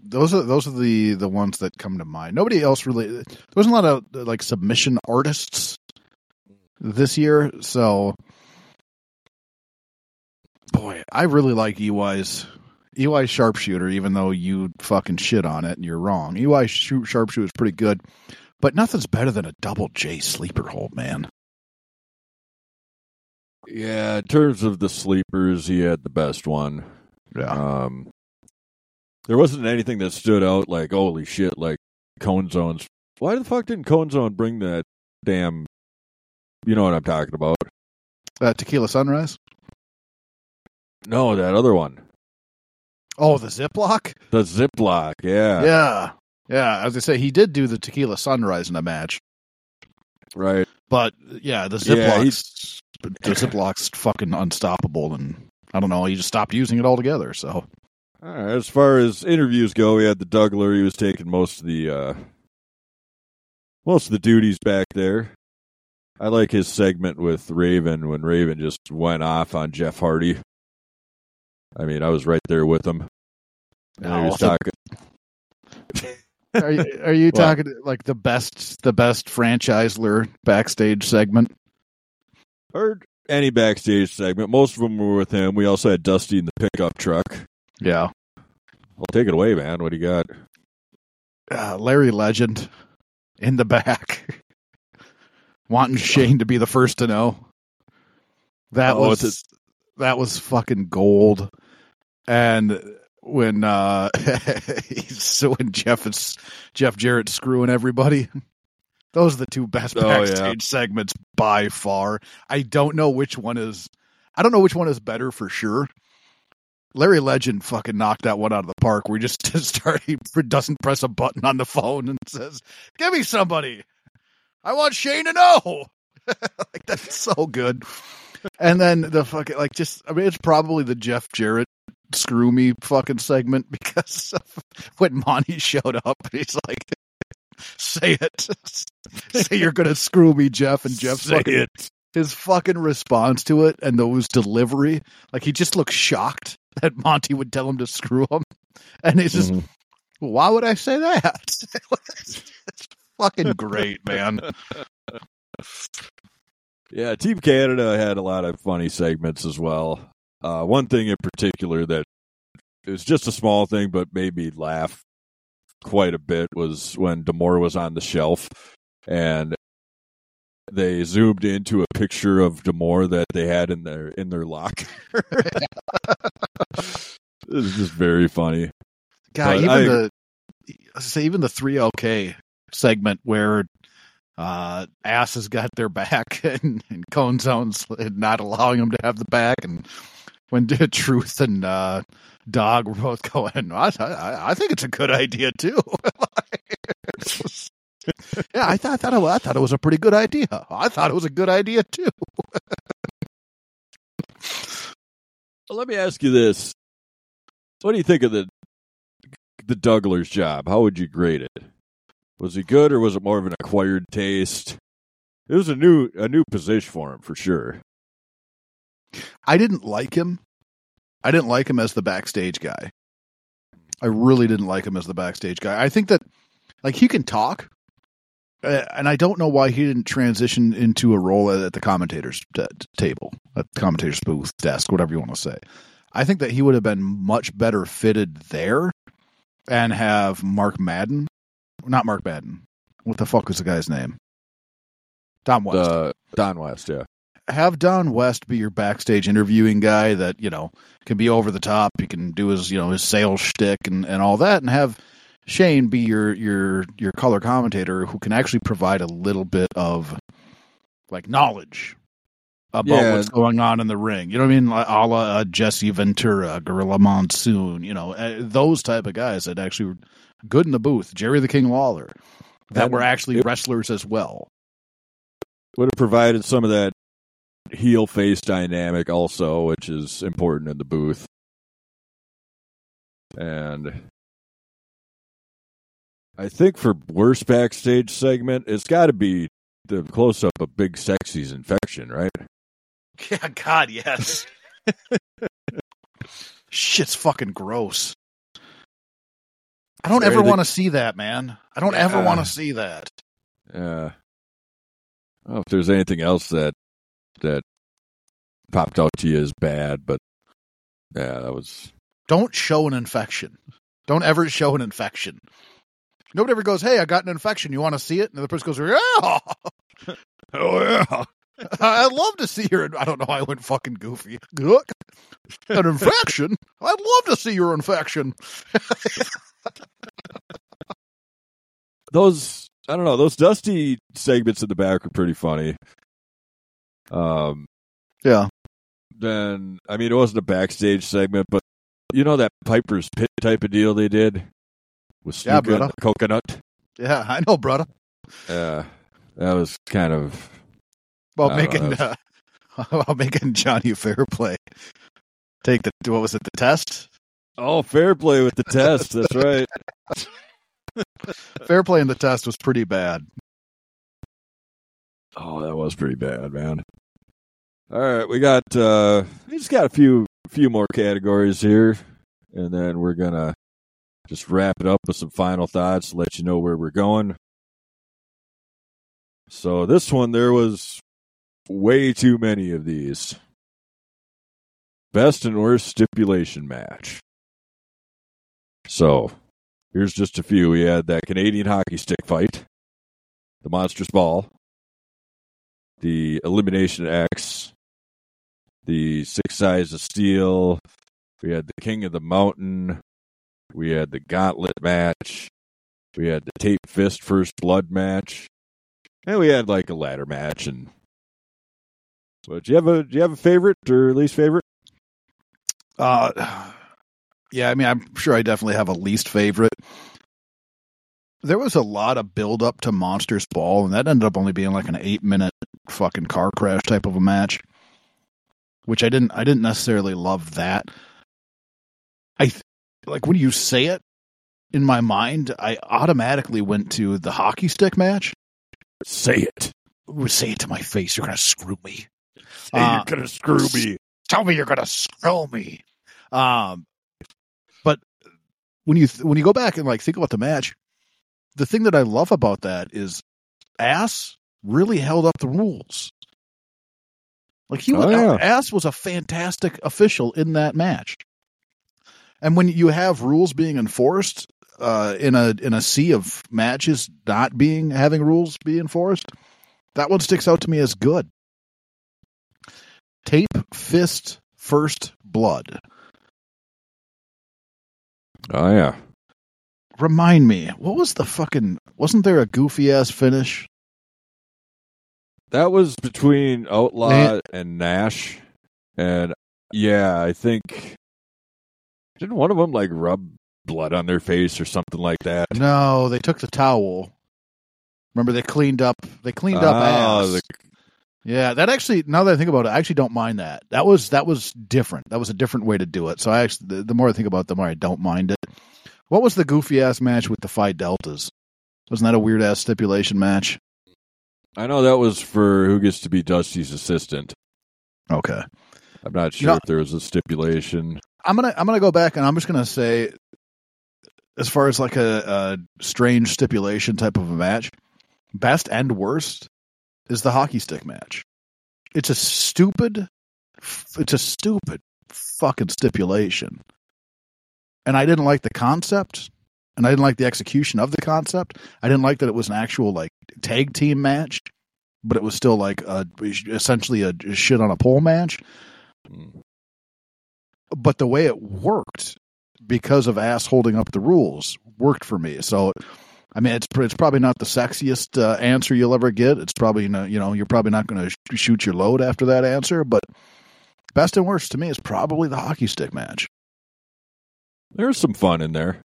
Those are the ones that come to mind. Nobody else really. There wasn't a lot of like submission artists this year, so boy, I really like EY's sharpshooter. Even though you fucking shit on it and you're wrong, EY's sharpshooter is pretty good, but nothing's better than a Double J sleeper hold, man. Yeah, in terms of the sleepers, he had the best one. Yeah. There wasn't anything that stood out like, holy shit, like Cone Zone's. Why the fuck didn't Cone Zone bring that damn, you know what I'm talking about? Tequila Sunrise? No, that other one. Oh, the Ziploc? The Ziploc, yeah. Yeah, as I say, he did do the Tequila Sunrise in a match. Right. But, yeah, the Ziploc's fucking unstoppable and I don't know, he just stopped using it altogether. So, all right, as far as interviews go, we had the Dougler. He was taking most of the duties back there. I like his segment with Raven when Raven just went off on Jeff Hardy. I mean, I was right there with him. No. He was talking. Are you talking like the best franchisler backstage segment? Or any backstage segment. Most of them were with him. We also had Dusty in the pickup truck. Yeah. Well, take it away, man. What do you got? Larry Legend in the back. Wanting Shane to be the first to know. That was fucking gold. And when when Jeff Jarrett screwing everybody. Those are the two best backstage segments by far. I don't know which one is better for sure. Larry Legend fucking knocked that one out of the park. We just start. He doesn't press a button on the phone and says, "Give me somebody. I want Shane to know." Like, that's so good. And then the fucking it's probably the Jeff Jarrett screw me fucking segment, because when Monty showed up, he's like, "Say it. Say you're going to screw me, Jeff." And Jeff said it. His fucking response to it and those delivery, like, he just looked shocked that Monty would tell him to screw him. And he's just, "Why would I say that?" It's fucking great, man. Yeah, Team Canada had a lot of funny segments as well. One thing in particular that is just a small thing but made me laugh quite a bit was when Demore was on the shelf and they zoomed into a picture of Demore that they had in their locker. This is just very funny. God, even the 3OK segment where Ass has got their back and Cone Zone's not allowing them to have the back, and when Truth and Dog were both going, I think it's a good idea too. Yeah, I thought it was a pretty good idea. I thought it was a good idea too. Well, let me ask you this: what do you think of the Dougler's job? How would you grade it? Was he good, or was it more of an acquired taste? It was a new position for him for sure. I didn't like him as the backstage guy. I really didn't like him as the backstage guy. I think that, like, he can talk, and I don't know why he didn't transition into a role at the commentator's table, at the commentator's booth, desk, whatever you want to say. I think that he would have been much better fitted there and have Not Mark Madden. What the fuck was the guy's name? Don West. Don West, yeah. Have Don West be your backstage interviewing guy that, you know, can be over the top. He can do his, you know, his sales shtick and all that, and have Shane be your color commentator who can actually provide a little bit of, like, knowledge about what's going on in the ring. You know what I mean? Like, a la Jesse Ventura, Gorilla Monsoon, you know, those type of guys that actually were good in the booth. Jerry the King Lawler, that were actually wrestlers as well. Would have provided some of that heel face dynamic also, which is important in the booth. And I think for worst backstage segment, it's got to be the close-up of Big Sexy's infection, right? Yeah, God, yes. Shit's fucking gross. I don't ever want to see that, man. I don't ever want to see that. Yeah. I don't know if there's anything else that popped out to you as bad, but yeah, that was... Don't show an infection. Don't ever show an infection. Nobody ever goes, "Hey, I got an infection. You want to see it?" And the person goes, "Yeah." "Oh, yeah. I'd love to see your..." I don't know. I went fucking goofy. "An infection? I'd love to see your infection." Those Dusty segments in the back were pretty funny. Yeah. Then, I mean, it wasn't a backstage segment, but you know that Piper's Pit type of deal they did with Snuka and the coconut? Yeah, I know, brother. Yeah, that was kind of... While making Johnny Fair Play take the, what was it, the test? Oh, Fair Play with the test. That's right. Fair Play in the test was pretty bad. Oh, that was pretty bad, man. All right, we just got a few more categories here, and then we're gonna just wrap it up with some final thoughts to let you know where we're going. So this one, there was way too many of these. Best and worst stipulation match. So here's just a few. We had that Canadian hockey stick fight, the monstrous ball, the elimination X, the six sides of steel. We had the King of the Mountain. We had the gauntlet match. We had the tape fist first blood match, and we had like a ladder match. And so, do you have a favorite or least favorite? Yeah, I mean, I'm sure I definitely have a least favorite. There was a lot of build up to Monsters Ball, and that ended up only being like an 8-minute fucking car crash type of a match, which I didn't necessarily love that. Like when you say it, in my mind, I automatically went to the hockey stick match. Say it. Say it to my face. You're gonna screw me. Say you're gonna screw me. Tell me you're gonna screw me. But when you go back and like think about the match, the thing that I love about that is Ass really held up the rules. Like Ass was a fantastic official in that match. And when you have rules being enforced in a sea of matches not having rules be enforced, that one sticks out to me as good. Tape fist first blood. Oh yeah. Remind me, what was the fucking? Wasn't there a goofy ass finish? That was between Outlaw and Nash, and yeah, I think. Didn't one of them, like, rub blood on their face or something like that? No, they took the towel. Remember, they cleaned up Ass. Yeah, that actually, now that I think about it, I actually don't mind that. That was different. That was a different way to do it. So I actually, the more I think about it, the more I don't mind it. What was the goofy-ass match with the Phi Deltas? Wasn't that a weird-ass stipulation match? I know that was for who gets to be Dusty's assistant. Okay. I'm not sure if there was a stipulation. I'm gonna go back and I'm just gonna say, as far as like a strange stipulation type of a match, best and worst is the hockey stick match. It's a stupid fucking stipulation, and I didn't like the concept, and I didn't like the execution of the concept. I didn't like that it was an actual like tag team match, but it was still like essentially a shit on a pole match. But the way it worked, because of Ass holding up the rules, worked for me. So, I mean, it's probably not the sexiest answer you'll ever get. It's probably not, you're probably not going to shoot your load after that answer. But best and worst to me is probably the hockey stick match. There's some fun in there.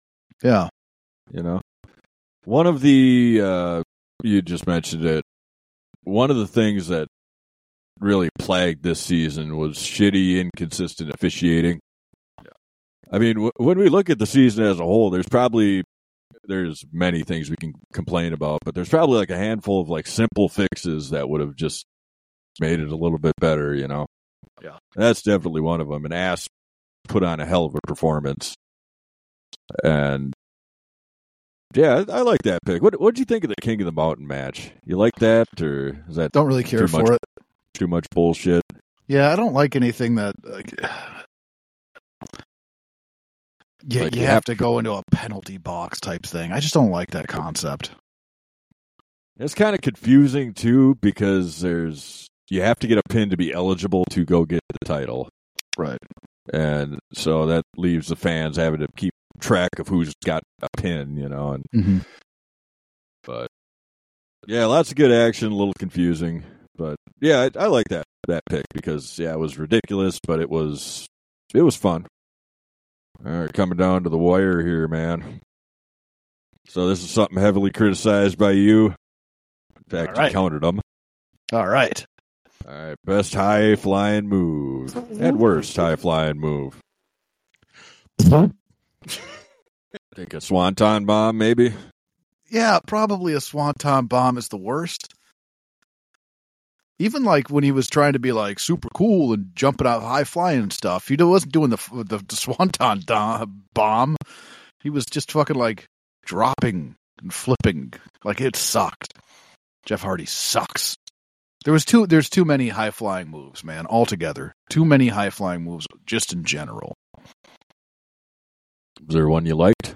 Yeah, one of the you just mentioned it. One of the things that really plagued this season was shitty, inconsistent officiating. Yeah. I mean, when we look at the season as a whole, there's many things we can complain about, but there's probably like a handful of like simple fixes that would have just made it a little bit better, Yeah. That's definitely one of them. And Ass put on a hell of a performance. And yeah, I like that pick. What did you think of the King of the Mountain match? You like that, or is that? Don't really care for it. Too much bullshit. Yeah, I don't like anything that. You have to go into a penalty box type thing. I just don't like that concept. It's kind of confusing too, because you have to get a pin to be eligible to go get the title, right? And so that leaves the fans having to keep track of who's got a pin, and mm-hmm. But yeah, lots of good action, a little confusing, but yeah, I like that pick because yeah, it was ridiculous, but it was fun. All right, coming down to the wire here, man. So this is something heavily criticized by you. In fact, I counted them. All right. All right, best high-flying move and worst high-flying move. Think a swanton bomb, maybe? Yeah, probably a swanton bomb is the worst. Even like when he was trying to be like super cool and jumping out high flying and stuff, he wasn't doing the swanton bomb. He was just fucking like dropping and flipping. Like it sucked. Jeff Hardy sucks. There's too many high flying moves, man. Altogether, too many high flying moves just in general. Was there one you liked?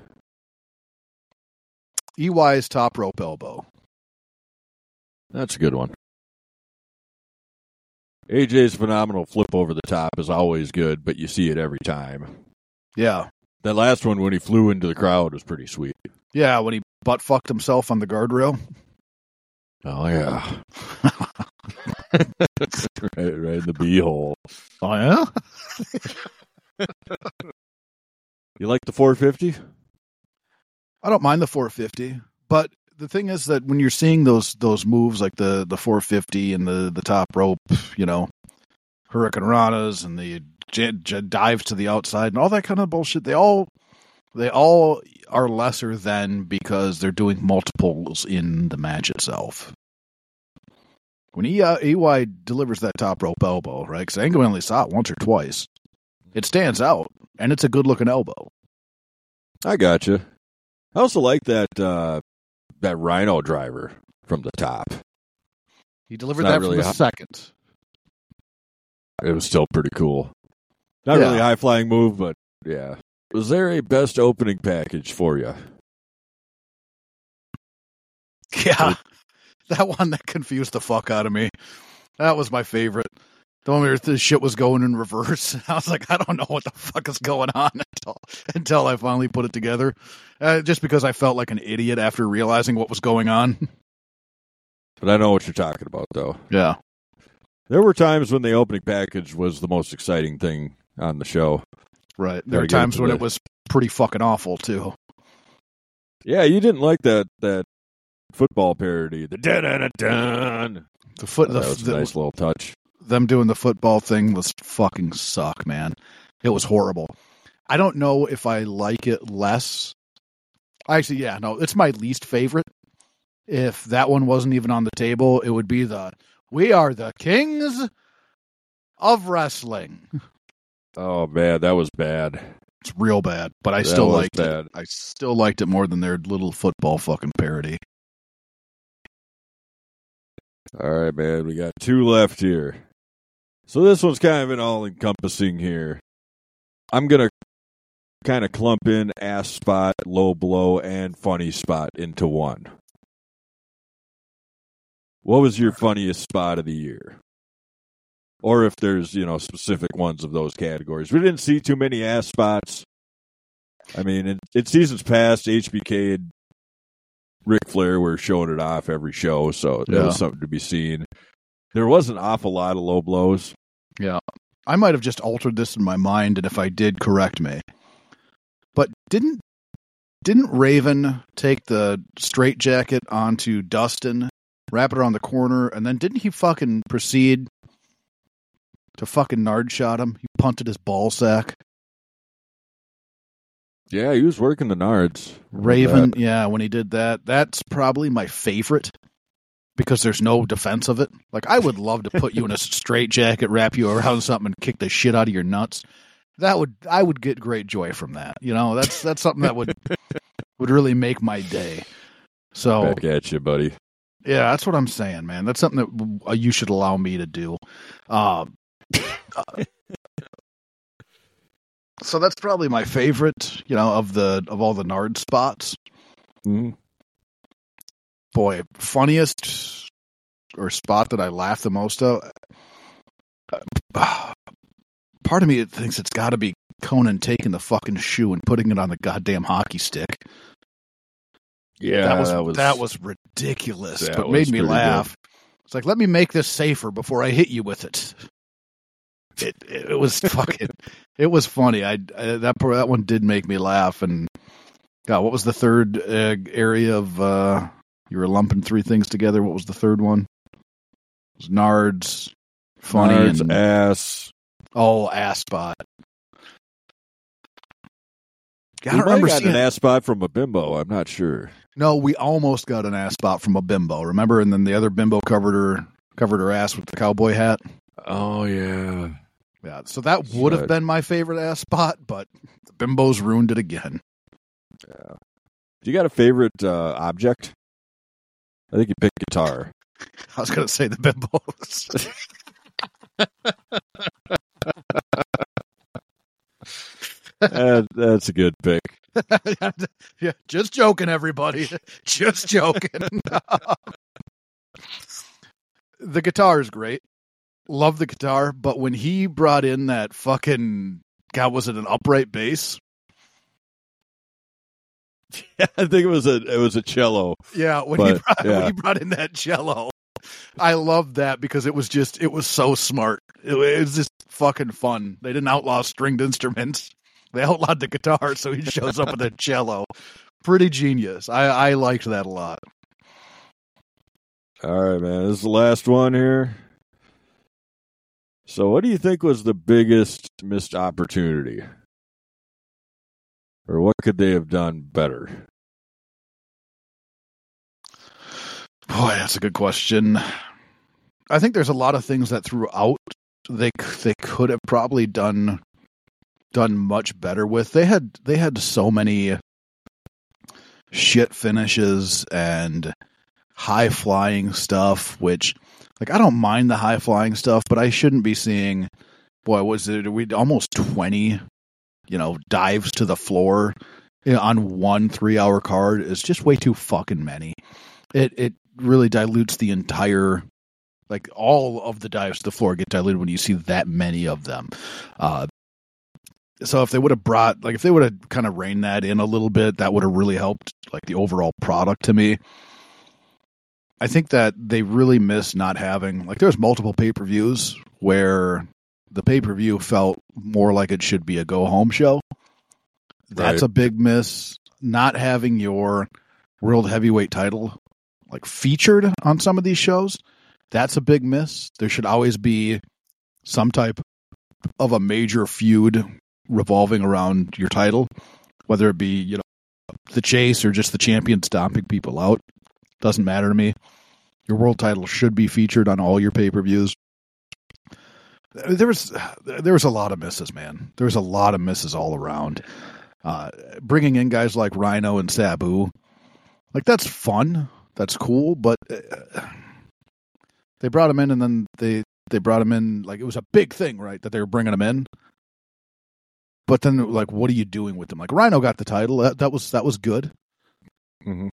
EY's top rope elbow. That's a good one. AJ's phenomenal flip over the top is always good, but you see it every time. Yeah. That last one when he flew into the crowd was pretty sweet. Yeah, when he butt-fucked himself on the guardrail. Oh, yeah. right in the beehole. Oh, yeah? You like the 450? I don't mind the 450, but the thing is that when you're seeing those moves like the 450 and the top rope, you know, hurricanranas and the dives to the outside and all that kind of bullshit, they all are lesser than because they're doing multiples in the match itself. When EY delivers that top rope elbow, right? Because I think we only saw it once or twice. It stands out, and it's a good looking elbow. I gotcha. I also like that Rhino driver from the top. He delivered that really from the second. It was still pretty cool. Not really a high-flying move, but yeah. Was there a best opening package for you? Yeah. That one that confused the fuck out of me. That was my favorite. The one where this shit was going in reverse. I was like, I don't know what the fuck is going on until I finally put it together. Just because I felt like an idiot after realizing what was going on. But I know what you're talking about, though. Yeah. There were times when the opening package was the most exciting thing on the show. Right. There were times when it was pretty fucking awful, too. Yeah, you didn't like that football parody. The da-da-da-dun. That was a nice little touch. Them doing the football thing was fucking suck, man. It was horrible. I don't know if I like it less. Actually, yeah, no, it's my least favorite. If that one wasn't even on the table, it would be we are the Kings of Wrestling. Oh, man, that was bad. It's real bad, but I still liked it. I still liked it more than their little football fucking parody. All right, man, we got two left here. So this one's kind of an all-encompassing here. I'm going to kind of clump in ass spot, low blow, and funny spot into one. What was your funniest spot of the year? Or if there's, you know, specific ones of those categories. We didn't see too many ass spots. I mean, in seasons past, HBK and Ric Flair were showing it off every show, so that was something to be seen. There was an awful lot of low blows. Yeah. I might have just altered this in my mind, and if I did, correct me. But didn't Raven take the straitjacket onto Dustin, wrap it around the corner, and then didn't he fucking proceed to fucking nard shot him? He punted his ball sack. Yeah, he was working the nards. Raven, yeah, when he did that. That's probably my favorite because there's no defense of it. Like, I would love to put you in a straitjacket, wrap you around something, and kick the shit out of your nuts. I would get great joy from that. You know, that's something that would really make my day. So back at you, buddy. Yeah, that's what I'm saying, man. That's something that you should allow me to do. So that's probably my favorite, you know, of all the nard spots. Mm. Boy, funniest or spot that I laughed the most of. Part of me thinks it's got to be Conan taking the fucking shoe and putting it on the goddamn hockey stick. Yeah, that was ridiculous, but made me laugh. Good. It's like, let me make this safer before I hit you with it. It was fucking. It was funny. That one did make me laugh. And God, what was the third area of? You were lumping three things together. What was the third one? It was nards, funny Nard's and ass. Oh, ass spot. I don't remember seeing an ass spot from a bimbo. I'm not sure. No, we almost got an ass spot from a bimbo. Remember, and then the other bimbo covered her ass with the cowboy hat. Oh yeah, yeah. So that would have been my favorite ass spot, but the bimbos ruined it again. Yeah. Do you got a favorite object? I think you picked guitar. I was going to say the bimbos. That's a good pick. Yeah, just joking, everybody. Just joking. The guitar is great. Love the guitar, but when he brought in that fucking God, was it an upright bass? Yeah, I think it was a cello. Yeah, when he brought in that cello, I loved that because it was so smart. It was just fucking fun. They didn't outlaw stringed instruments. They outlawed the guitar, so he shows up with a cello. Pretty genius. I liked that a lot. All right, man. This is the last one here. So what do you think was the biggest missed opportunity? Or what could they have done better? Boy, that's a good question. I think there's a lot of things that throughout they could have probably done much better with. They had so many shit finishes and high flying stuff, which like I don't mind the high flying stuff, but I shouldn't be seeing. Boy, was it we almost 20, dives to the floor on 1 3-hour card is just way too fucking many. It really dilutes the entire. Like all of the dives to the floor get diluted when you see that many of them. So if they would have kind of reined that in a little bit, that would have really helped like the overall product to me. I think that they really missed not having like there's multiple pay-per-views where the pay-per-view felt more like it should be a go home show. That's right. A big miss. Not having your world heavyweight title like featured on some of these shows. That's a big miss. There should always be some type of a major feud revolving around your title, whether it be, the chase or just the champion stomping people out. Doesn't matter to me. Your world title should be featured on all your pay-per-views. There was a lot of misses, man. There was a lot of misses all around. Bringing in guys like Rhino and Sabu, like that's fun, that's cool, but they brought him in, and then they brought him in like it was a big thing, right? That they were bringing him in. But then, like, what are you doing with them? Like, Rhino got the title. That was good. Mm-hmm.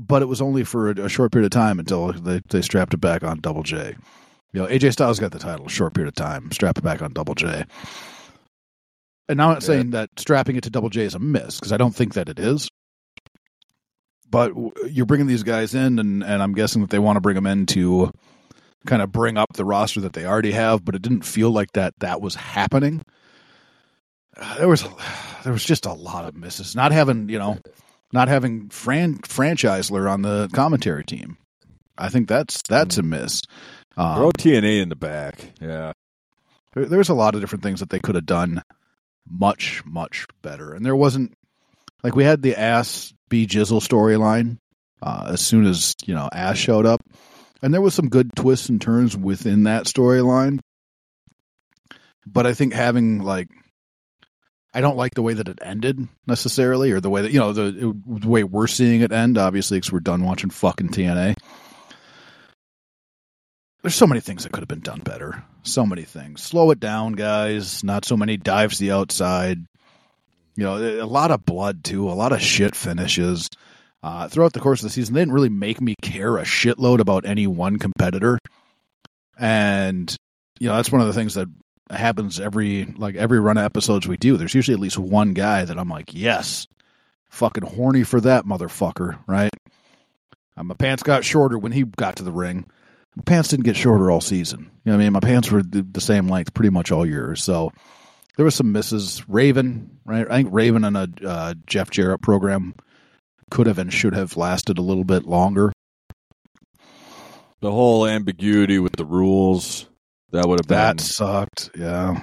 But it was only for a short period of time until they strapped it back on Double J. AJ Styles got the title, short period of time, strap it back on Double J. And now I'm not saying that strapping it to Double J is a miss, because I don't think that it is. But you're bringing these guys in, and I'm guessing that they want to bring them in to kind of bring up the roster that they already have, but it didn't feel like that was happening. There was just a lot of misses. Not having Franchisler on the commentary team. I think that's a miss. Throw TNA in the back. Yeah, there's a lot of different things that they could have done much, much better. And there wasn't like we had the Ass B Jizzle storyline as soon as Ass showed up, and there was some good twists and turns within that storyline. But I think having like. I don't like the way that it ended necessarily, or the way that the way we're seeing it end. Obviously, because we're done watching fucking TNA. There's so many things that could have been done better. So many things. Slow it down, guys. Not so many dives to the outside. A lot of blood too. A lot of shit finishes. Throughout the course of the season, they didn't really make me care a shitload about any one competitor. And that's one of the things that. Happens every run of episodes we do. There's usually at least one guy that I'm like, yes, fucking horny for that motherfucker, right? My pants got shorter when he got to the ring. My pants didn't get shorter all season. You know what I mean? My pants were the same length pretty much all year. So there was some misses. Raven, right? I think Raven and a Jeff Jarrett program could have and should have lasted a little bit longer. The whole ambiguity with the rules. That would have been... That sucked, yeah.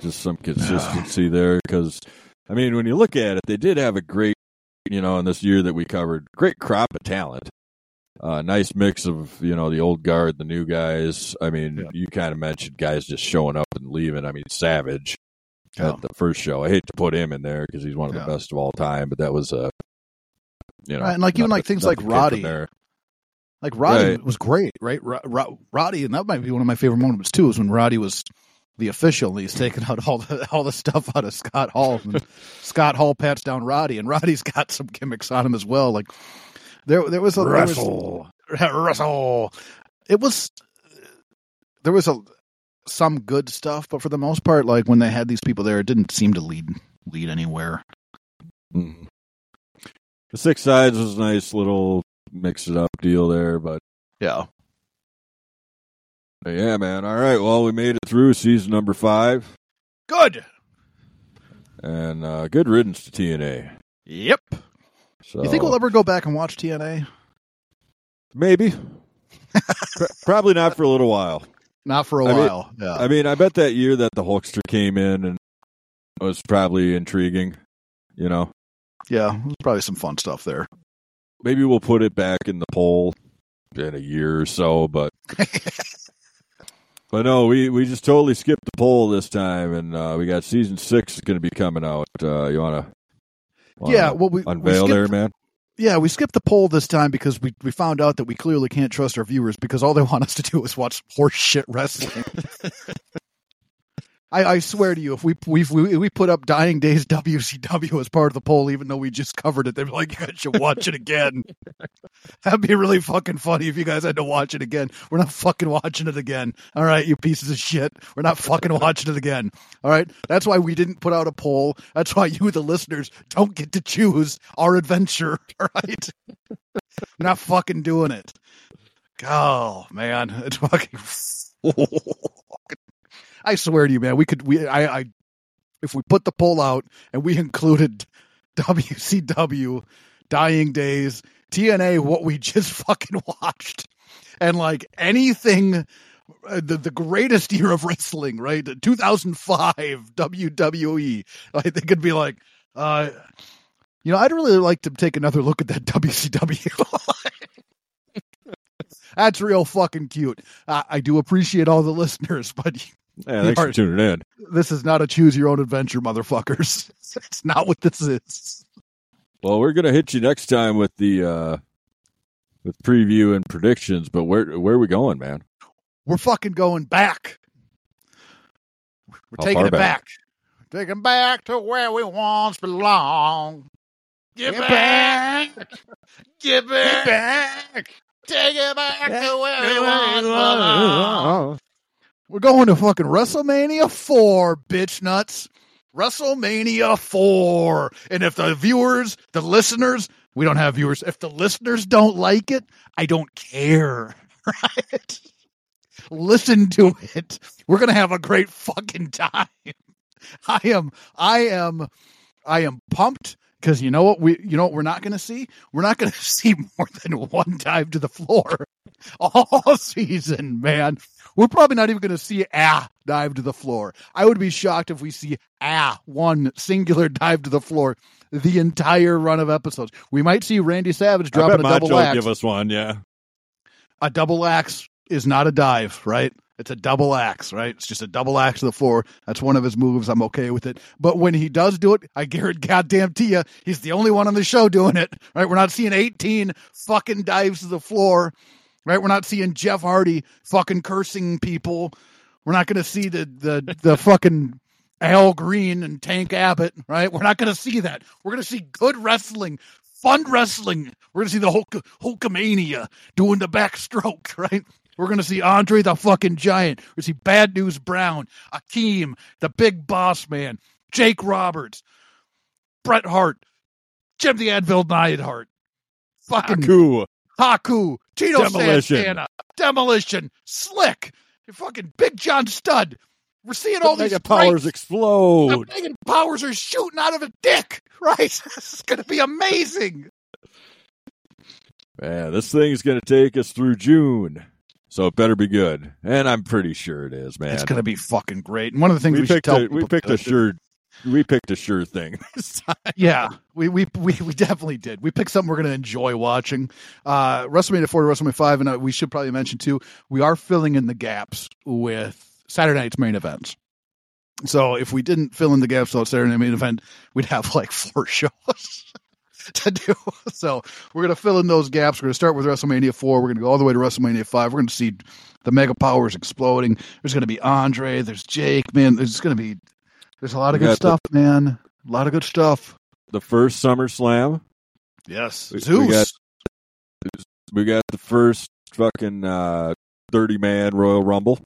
Just some consistency there, because, I mean, when you look at it, they did have a great, you know, in this year that we covered, great crop of talent. Nice mix of, you know, the old guard, the new guys. I mean, you kind of mentioned guys just showing up and leaving. I mean, Savage at the first show. I hate to put him in there because he's one of the best of all time, but that was a, you know. Right, and like even like things like Roddy. Like Roddy was great, right? Roddy, and that might be one of my favorite moments too, is when Roddy was the official and he's taking out all the stuff out of Scott Hall. And Scott Hall pats down Roddy, and Roddy's got some gimmicks on him as well. Like there was a wrestle. There was some good stuff, but for the most part, like when they had these people there, it didn't seem to lead anywhere. Mm. The Six Sides was a nice little mix it up deal there, but yeah, man. All right, well, we made it through season number 5. Good, and good riddance to TNA. Yep. So, you think we'll ever go back and watch TNA? Maybe. Probably not for a little while. Not for a while. Mean, yeah. I mean, I bet that year that the Hulkster came in and it was probably intriguing, you know? Yeah, there's probably some fun stuff there. Maybe we'll put it back in the poll in a year or so, but... But no, we just totally skipped the poll this time, and we got season 6 is going to be coming out. You want to... Yeah, well, we skipped there, man. Yeah, we skipped the poll this time because we found out that we clearly can't trust our viewers because all they want us to do is watch horse shit wrestling. I swear to you, if we put up Dying Days WCW as part of the poll, even though we just covered it, they'd be like, you guys should watch it again. That'd be really fucking funny if you guys had to watch it again. We're not fucking watching it again. All right, you pieces of shit. We're not fucking watching it again. All right? That's why we didn't put out a poll. That's why you, the listeners, don't get to choose our adventure. All right? We're not fucking doing it. Oh, man. It's fucking... I swear to you, man, if we put the poll out and we included WCW, Dying Days, TNA, what we just fucking watched, and like anything, the greatest year of wrestling, right? 2005 WWE, like, they could be like, you know, I'd really like to take another look at that WCW. That's real fucking cute. I do appreciate all the listeners, but... Yeah, thanks for tuning in. This is not a choose-your-own-adventure, motherfuckers. It's not what this is. Well, we're going to hit you next time with the with preview and predictions, but where are we going, man? We're fucking going back. We're taking it back. Taking back to where we once belonged. Get back. Get back. Get back. Take it back to where we once belonged. We're going to fucking WrestleMania 4, bitch nuts. WrestleMania 4. And if we don't have viewers. If the listeners don't like it, I don't care. Right? Listen to it. We're going to have a great fucking time. I am pumped. Because you know what we're not going to see? We're not going to see more than one dive to the floor all season, man. We're probably not even going to see a dive to the floor. I would be shocked if we see one singular dive to the floor the entire run of episodes. We might see Randy Savage dropping a double axe. Give us one, yeah. A double axe is not a dive, right? It's a double axe, right? It's just a double axe to the floor. That's one of his moves. I'm okay with it. But when he does do it, I guarantee goddamn to you, he's the only one on the show doing it, right? We're not seeing 18 fucking dives to the floor, right? We're not seeing Jeff Hardy fucking cursing people. We're not going to see the fucking Al Green and Tank Abbott, right? We're not going to see that. We're going to see good wrestling, fun wrestling. We're going to see the Hulkamania doing the backstroke, right? We're going to see Andre the fucking Giant. We're going to see Bad News Brown, Akeem, the Big Boss Man, Jake Roberts, Bret Hart, Jim the Anvil Neidhart, fucking Haku, Tito Santana, Demolition, Slick, fucking Big John Studd. We're seeing all these powers explode. The Megan Powers are shooting out of a dick, right? This is going to be amazing. Man, this thing's going to take us through June. So it better be good. And I'm pretty sure it is, man. It's going to be fucking great. And one of the things we should tell people. We picked a sure thing this time. Yeah, we definitely did. We picked something we're going to enjoy watching. WrestleMania 4 to WrestleMania 5, and we should probably mention, too, we are filling in the gaps with Saturday night's main events. So if we didn't fill in the gaps on Saturday night main event, we'd have like 4 shows to do. So we're going to fill in those gaps. We're going to start with WrestleMania 4. We're going to go all the way to WrestleMania 5. We're going to see the mega powers exploding. There's going to be Andre. There's Jake, man. There's a lot of good stuff, man. A lot of good stuff. The first SummerSlam. Yes. Zeus. We got the first fucking 30-man Royal Rumble.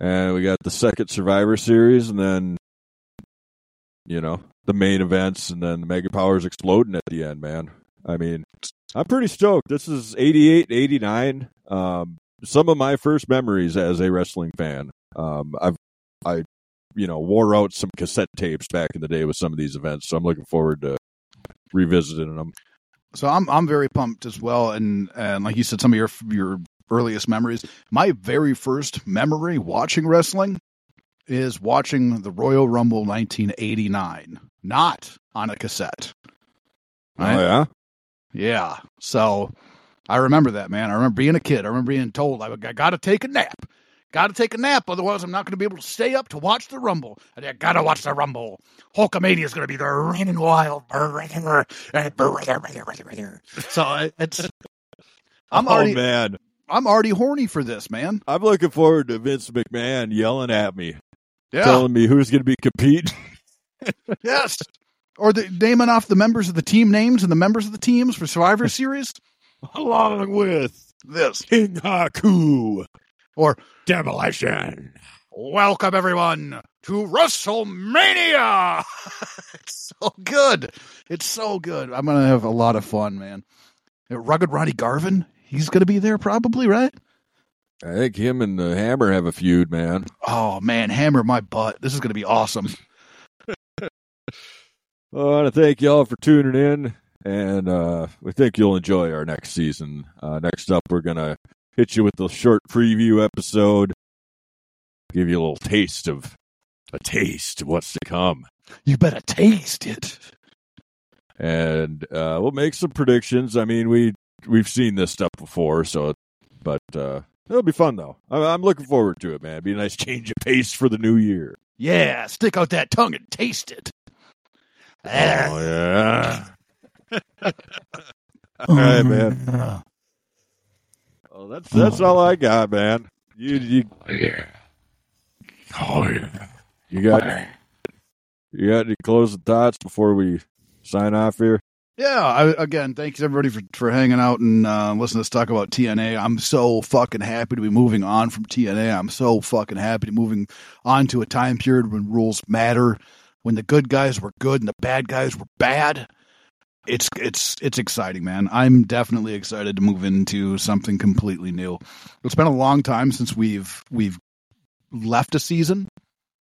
And we got the second Survivor Series, and then, you know, the main events, and then the Mega Powers exploding at the end, man. I mean, I'm pretty stoked. This is 88, 89. Some of my first memories as a wrestling fan. I you know, wore out some cassette tapes back in the day with some of these events, so I'm looking forward to revisiting them. So I'm very pumped as well, and like you said, some of your earliest memories. My very first memory watching wrestling is watching the Royal Rumble 1989, not on a cassette. Right? Oh yeah, yeah. So I remember that, man. I remember being a kid. I remember being told I got to take a nap. Got to take a nap, otherwise I'm not going to be able to stay up to watch the Rumble. And I got to watch the Rumble. Hulkamania is going to be there, running wild. So I'm already horny for this, man. I'm looking forward to Vince McMahon yelling at me, telling me who's going to be competing. Yes, or naming off the members of the team names and the members of the teams for Survivor Series, along with this Hingaku. Or demolition. Welcome, everyone, to WrestleMania. It's so good. It's so good. I'm going to have a lot of fun, man. Rugged Ronnie Garvin, he's going to be there probably, right? I think him and the Hammer have a feud, man. Oh, man, Hammer my butt. This is going to be awesome. Well, I want to thank y'all for tuning in, and we think you'll enjoy our next season. Next up, we're going to hit you with a short preview episode. Give you a little taste of what's to come. You better taste it. And we'll make some predictions. I mean, we've seen this stuff before, but it'll be fun though. I'm looking forward to it, man. It'd be a nice change of pace for the new year. Yeah, stick out that tongue and taste it. Oh yeah. All right, man. Oh, that's all I got, man. You got any closing thoughts before we sign off here? Yeah. Again, thanks everybody for hanging out and listening to us talk about TNA. I'm so fucking happy to be moving on from TNA. I'm so fucking happy to moving on to a time period when rules matter, when the good guys were good and the bad guys were bad. It's exciting, man. I'm definitely excited to move into something completely new. It's been a long time since we've left a season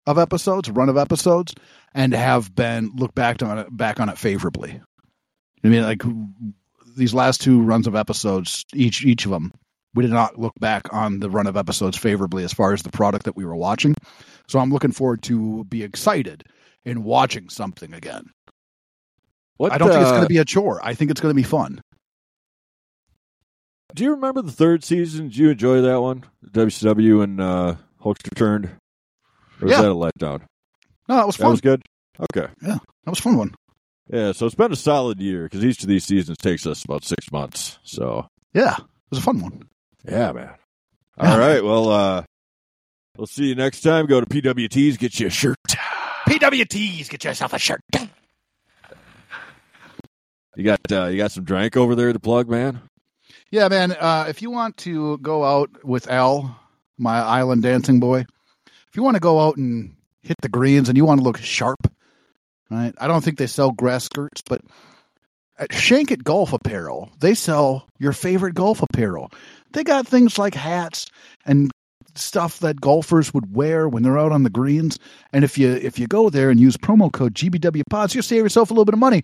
of episodes, a run of episodes, and have been looked back on it favorably. I mean, like these last 2 runs of episodes, each of them, we did not look back on the run of episodes favorably as far as the product that we were watching. So I'm looking forward to be excited in watching something again. I don't think it's going to be a chore. I think it's going to be fun. Do you remember the 3rd season? Did you enjoy that one? WCW and Hulk's Returned? Or was that a letdown? No, that was fun. That was good? Okay. Yeah, that was a fun one. Yeah, so it's been a solid year because each of these seasons takes us about 6 months. So yeah, it was a fun one. Yeah, man. All right, well, we'll see you next time. Go to PWTs, get you a shirt. PWTs, get yourself a shirt. You got some drank over there to plug, man? Yeah, man. If you want to go out with Al, my island dancing boy, if you want to go out and hit the greens and you want to look sharp, right? I don't think they sell grass skirts, but at Shank It Golf Apparel, they sell your favorite golf apparel. They got things like hats and stuff that golfers would wear when they're out on the greens. And if you go there and use promo code GBWPods, you'll save yourself a little bit of money.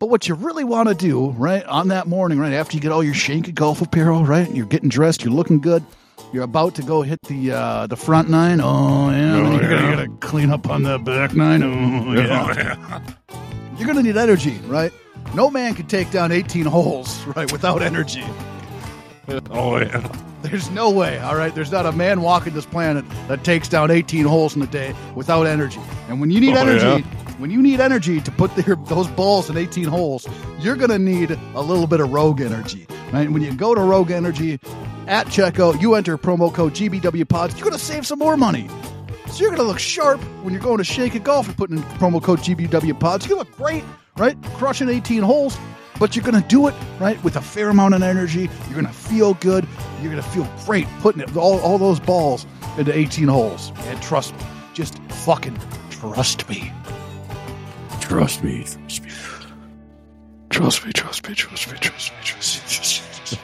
But what you really want to do, right, on that morning, right, after you get all your Shank golf apparel, right, and you're getting dressed, you're looking good, you're about to go hit the front nine. Oh, yeah. Oh, you're going to clean up on that back nine. Oh, yeah. Oh, yeah. You're going to need energy, right? No man can take down 18 holes, right, without energy. Oh, yeah. There's no way, all right? There's not a man walking this planet that takes down 18 holes in a day without energy. And when you need energy... Yeah. When you need energy to put those balls in 18 holes, you're going to need a little bit of Rogue Energy. Right? When you go to Rogue Energy at checkout, you enter promo code GBWPODS. You're going to save some more money. So you're going to look sharp when you're going to Shake It Golf and putting in promo code GBWPODS. You look great, right? Crushing 18 holes, but you're going to do it, right, with a fair amount of energy. You're going to feel good. You're going to feel great putting all those balls into 18 holes. And trust me, just fucking trust me. Trust me. Trust me. Trust me. Trust me. Trust me. Trust me.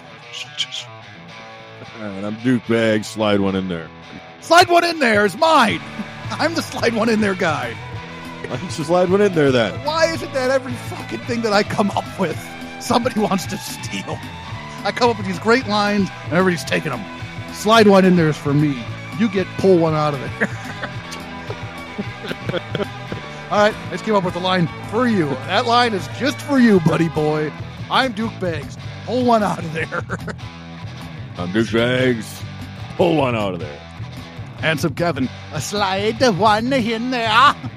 Trust me. And I'm Duke Bag. Slide one in there. Slide one in there is mine. I'm the slide one in there guy. Why don't you slide one in there then? Why is it that every fucking thing that I come up with, somebody wants to steal? I come up with these great lines and everybody's taking them. Slide one in there is for me. You get pull one out of there. All right, I just came up with a line for you. That line is just for you, buddy boy. I'm Duke Baggs. Pull one out of there. I'm Duke Baggs. Pull one out of there. Handsome Kevin. A slide one in there.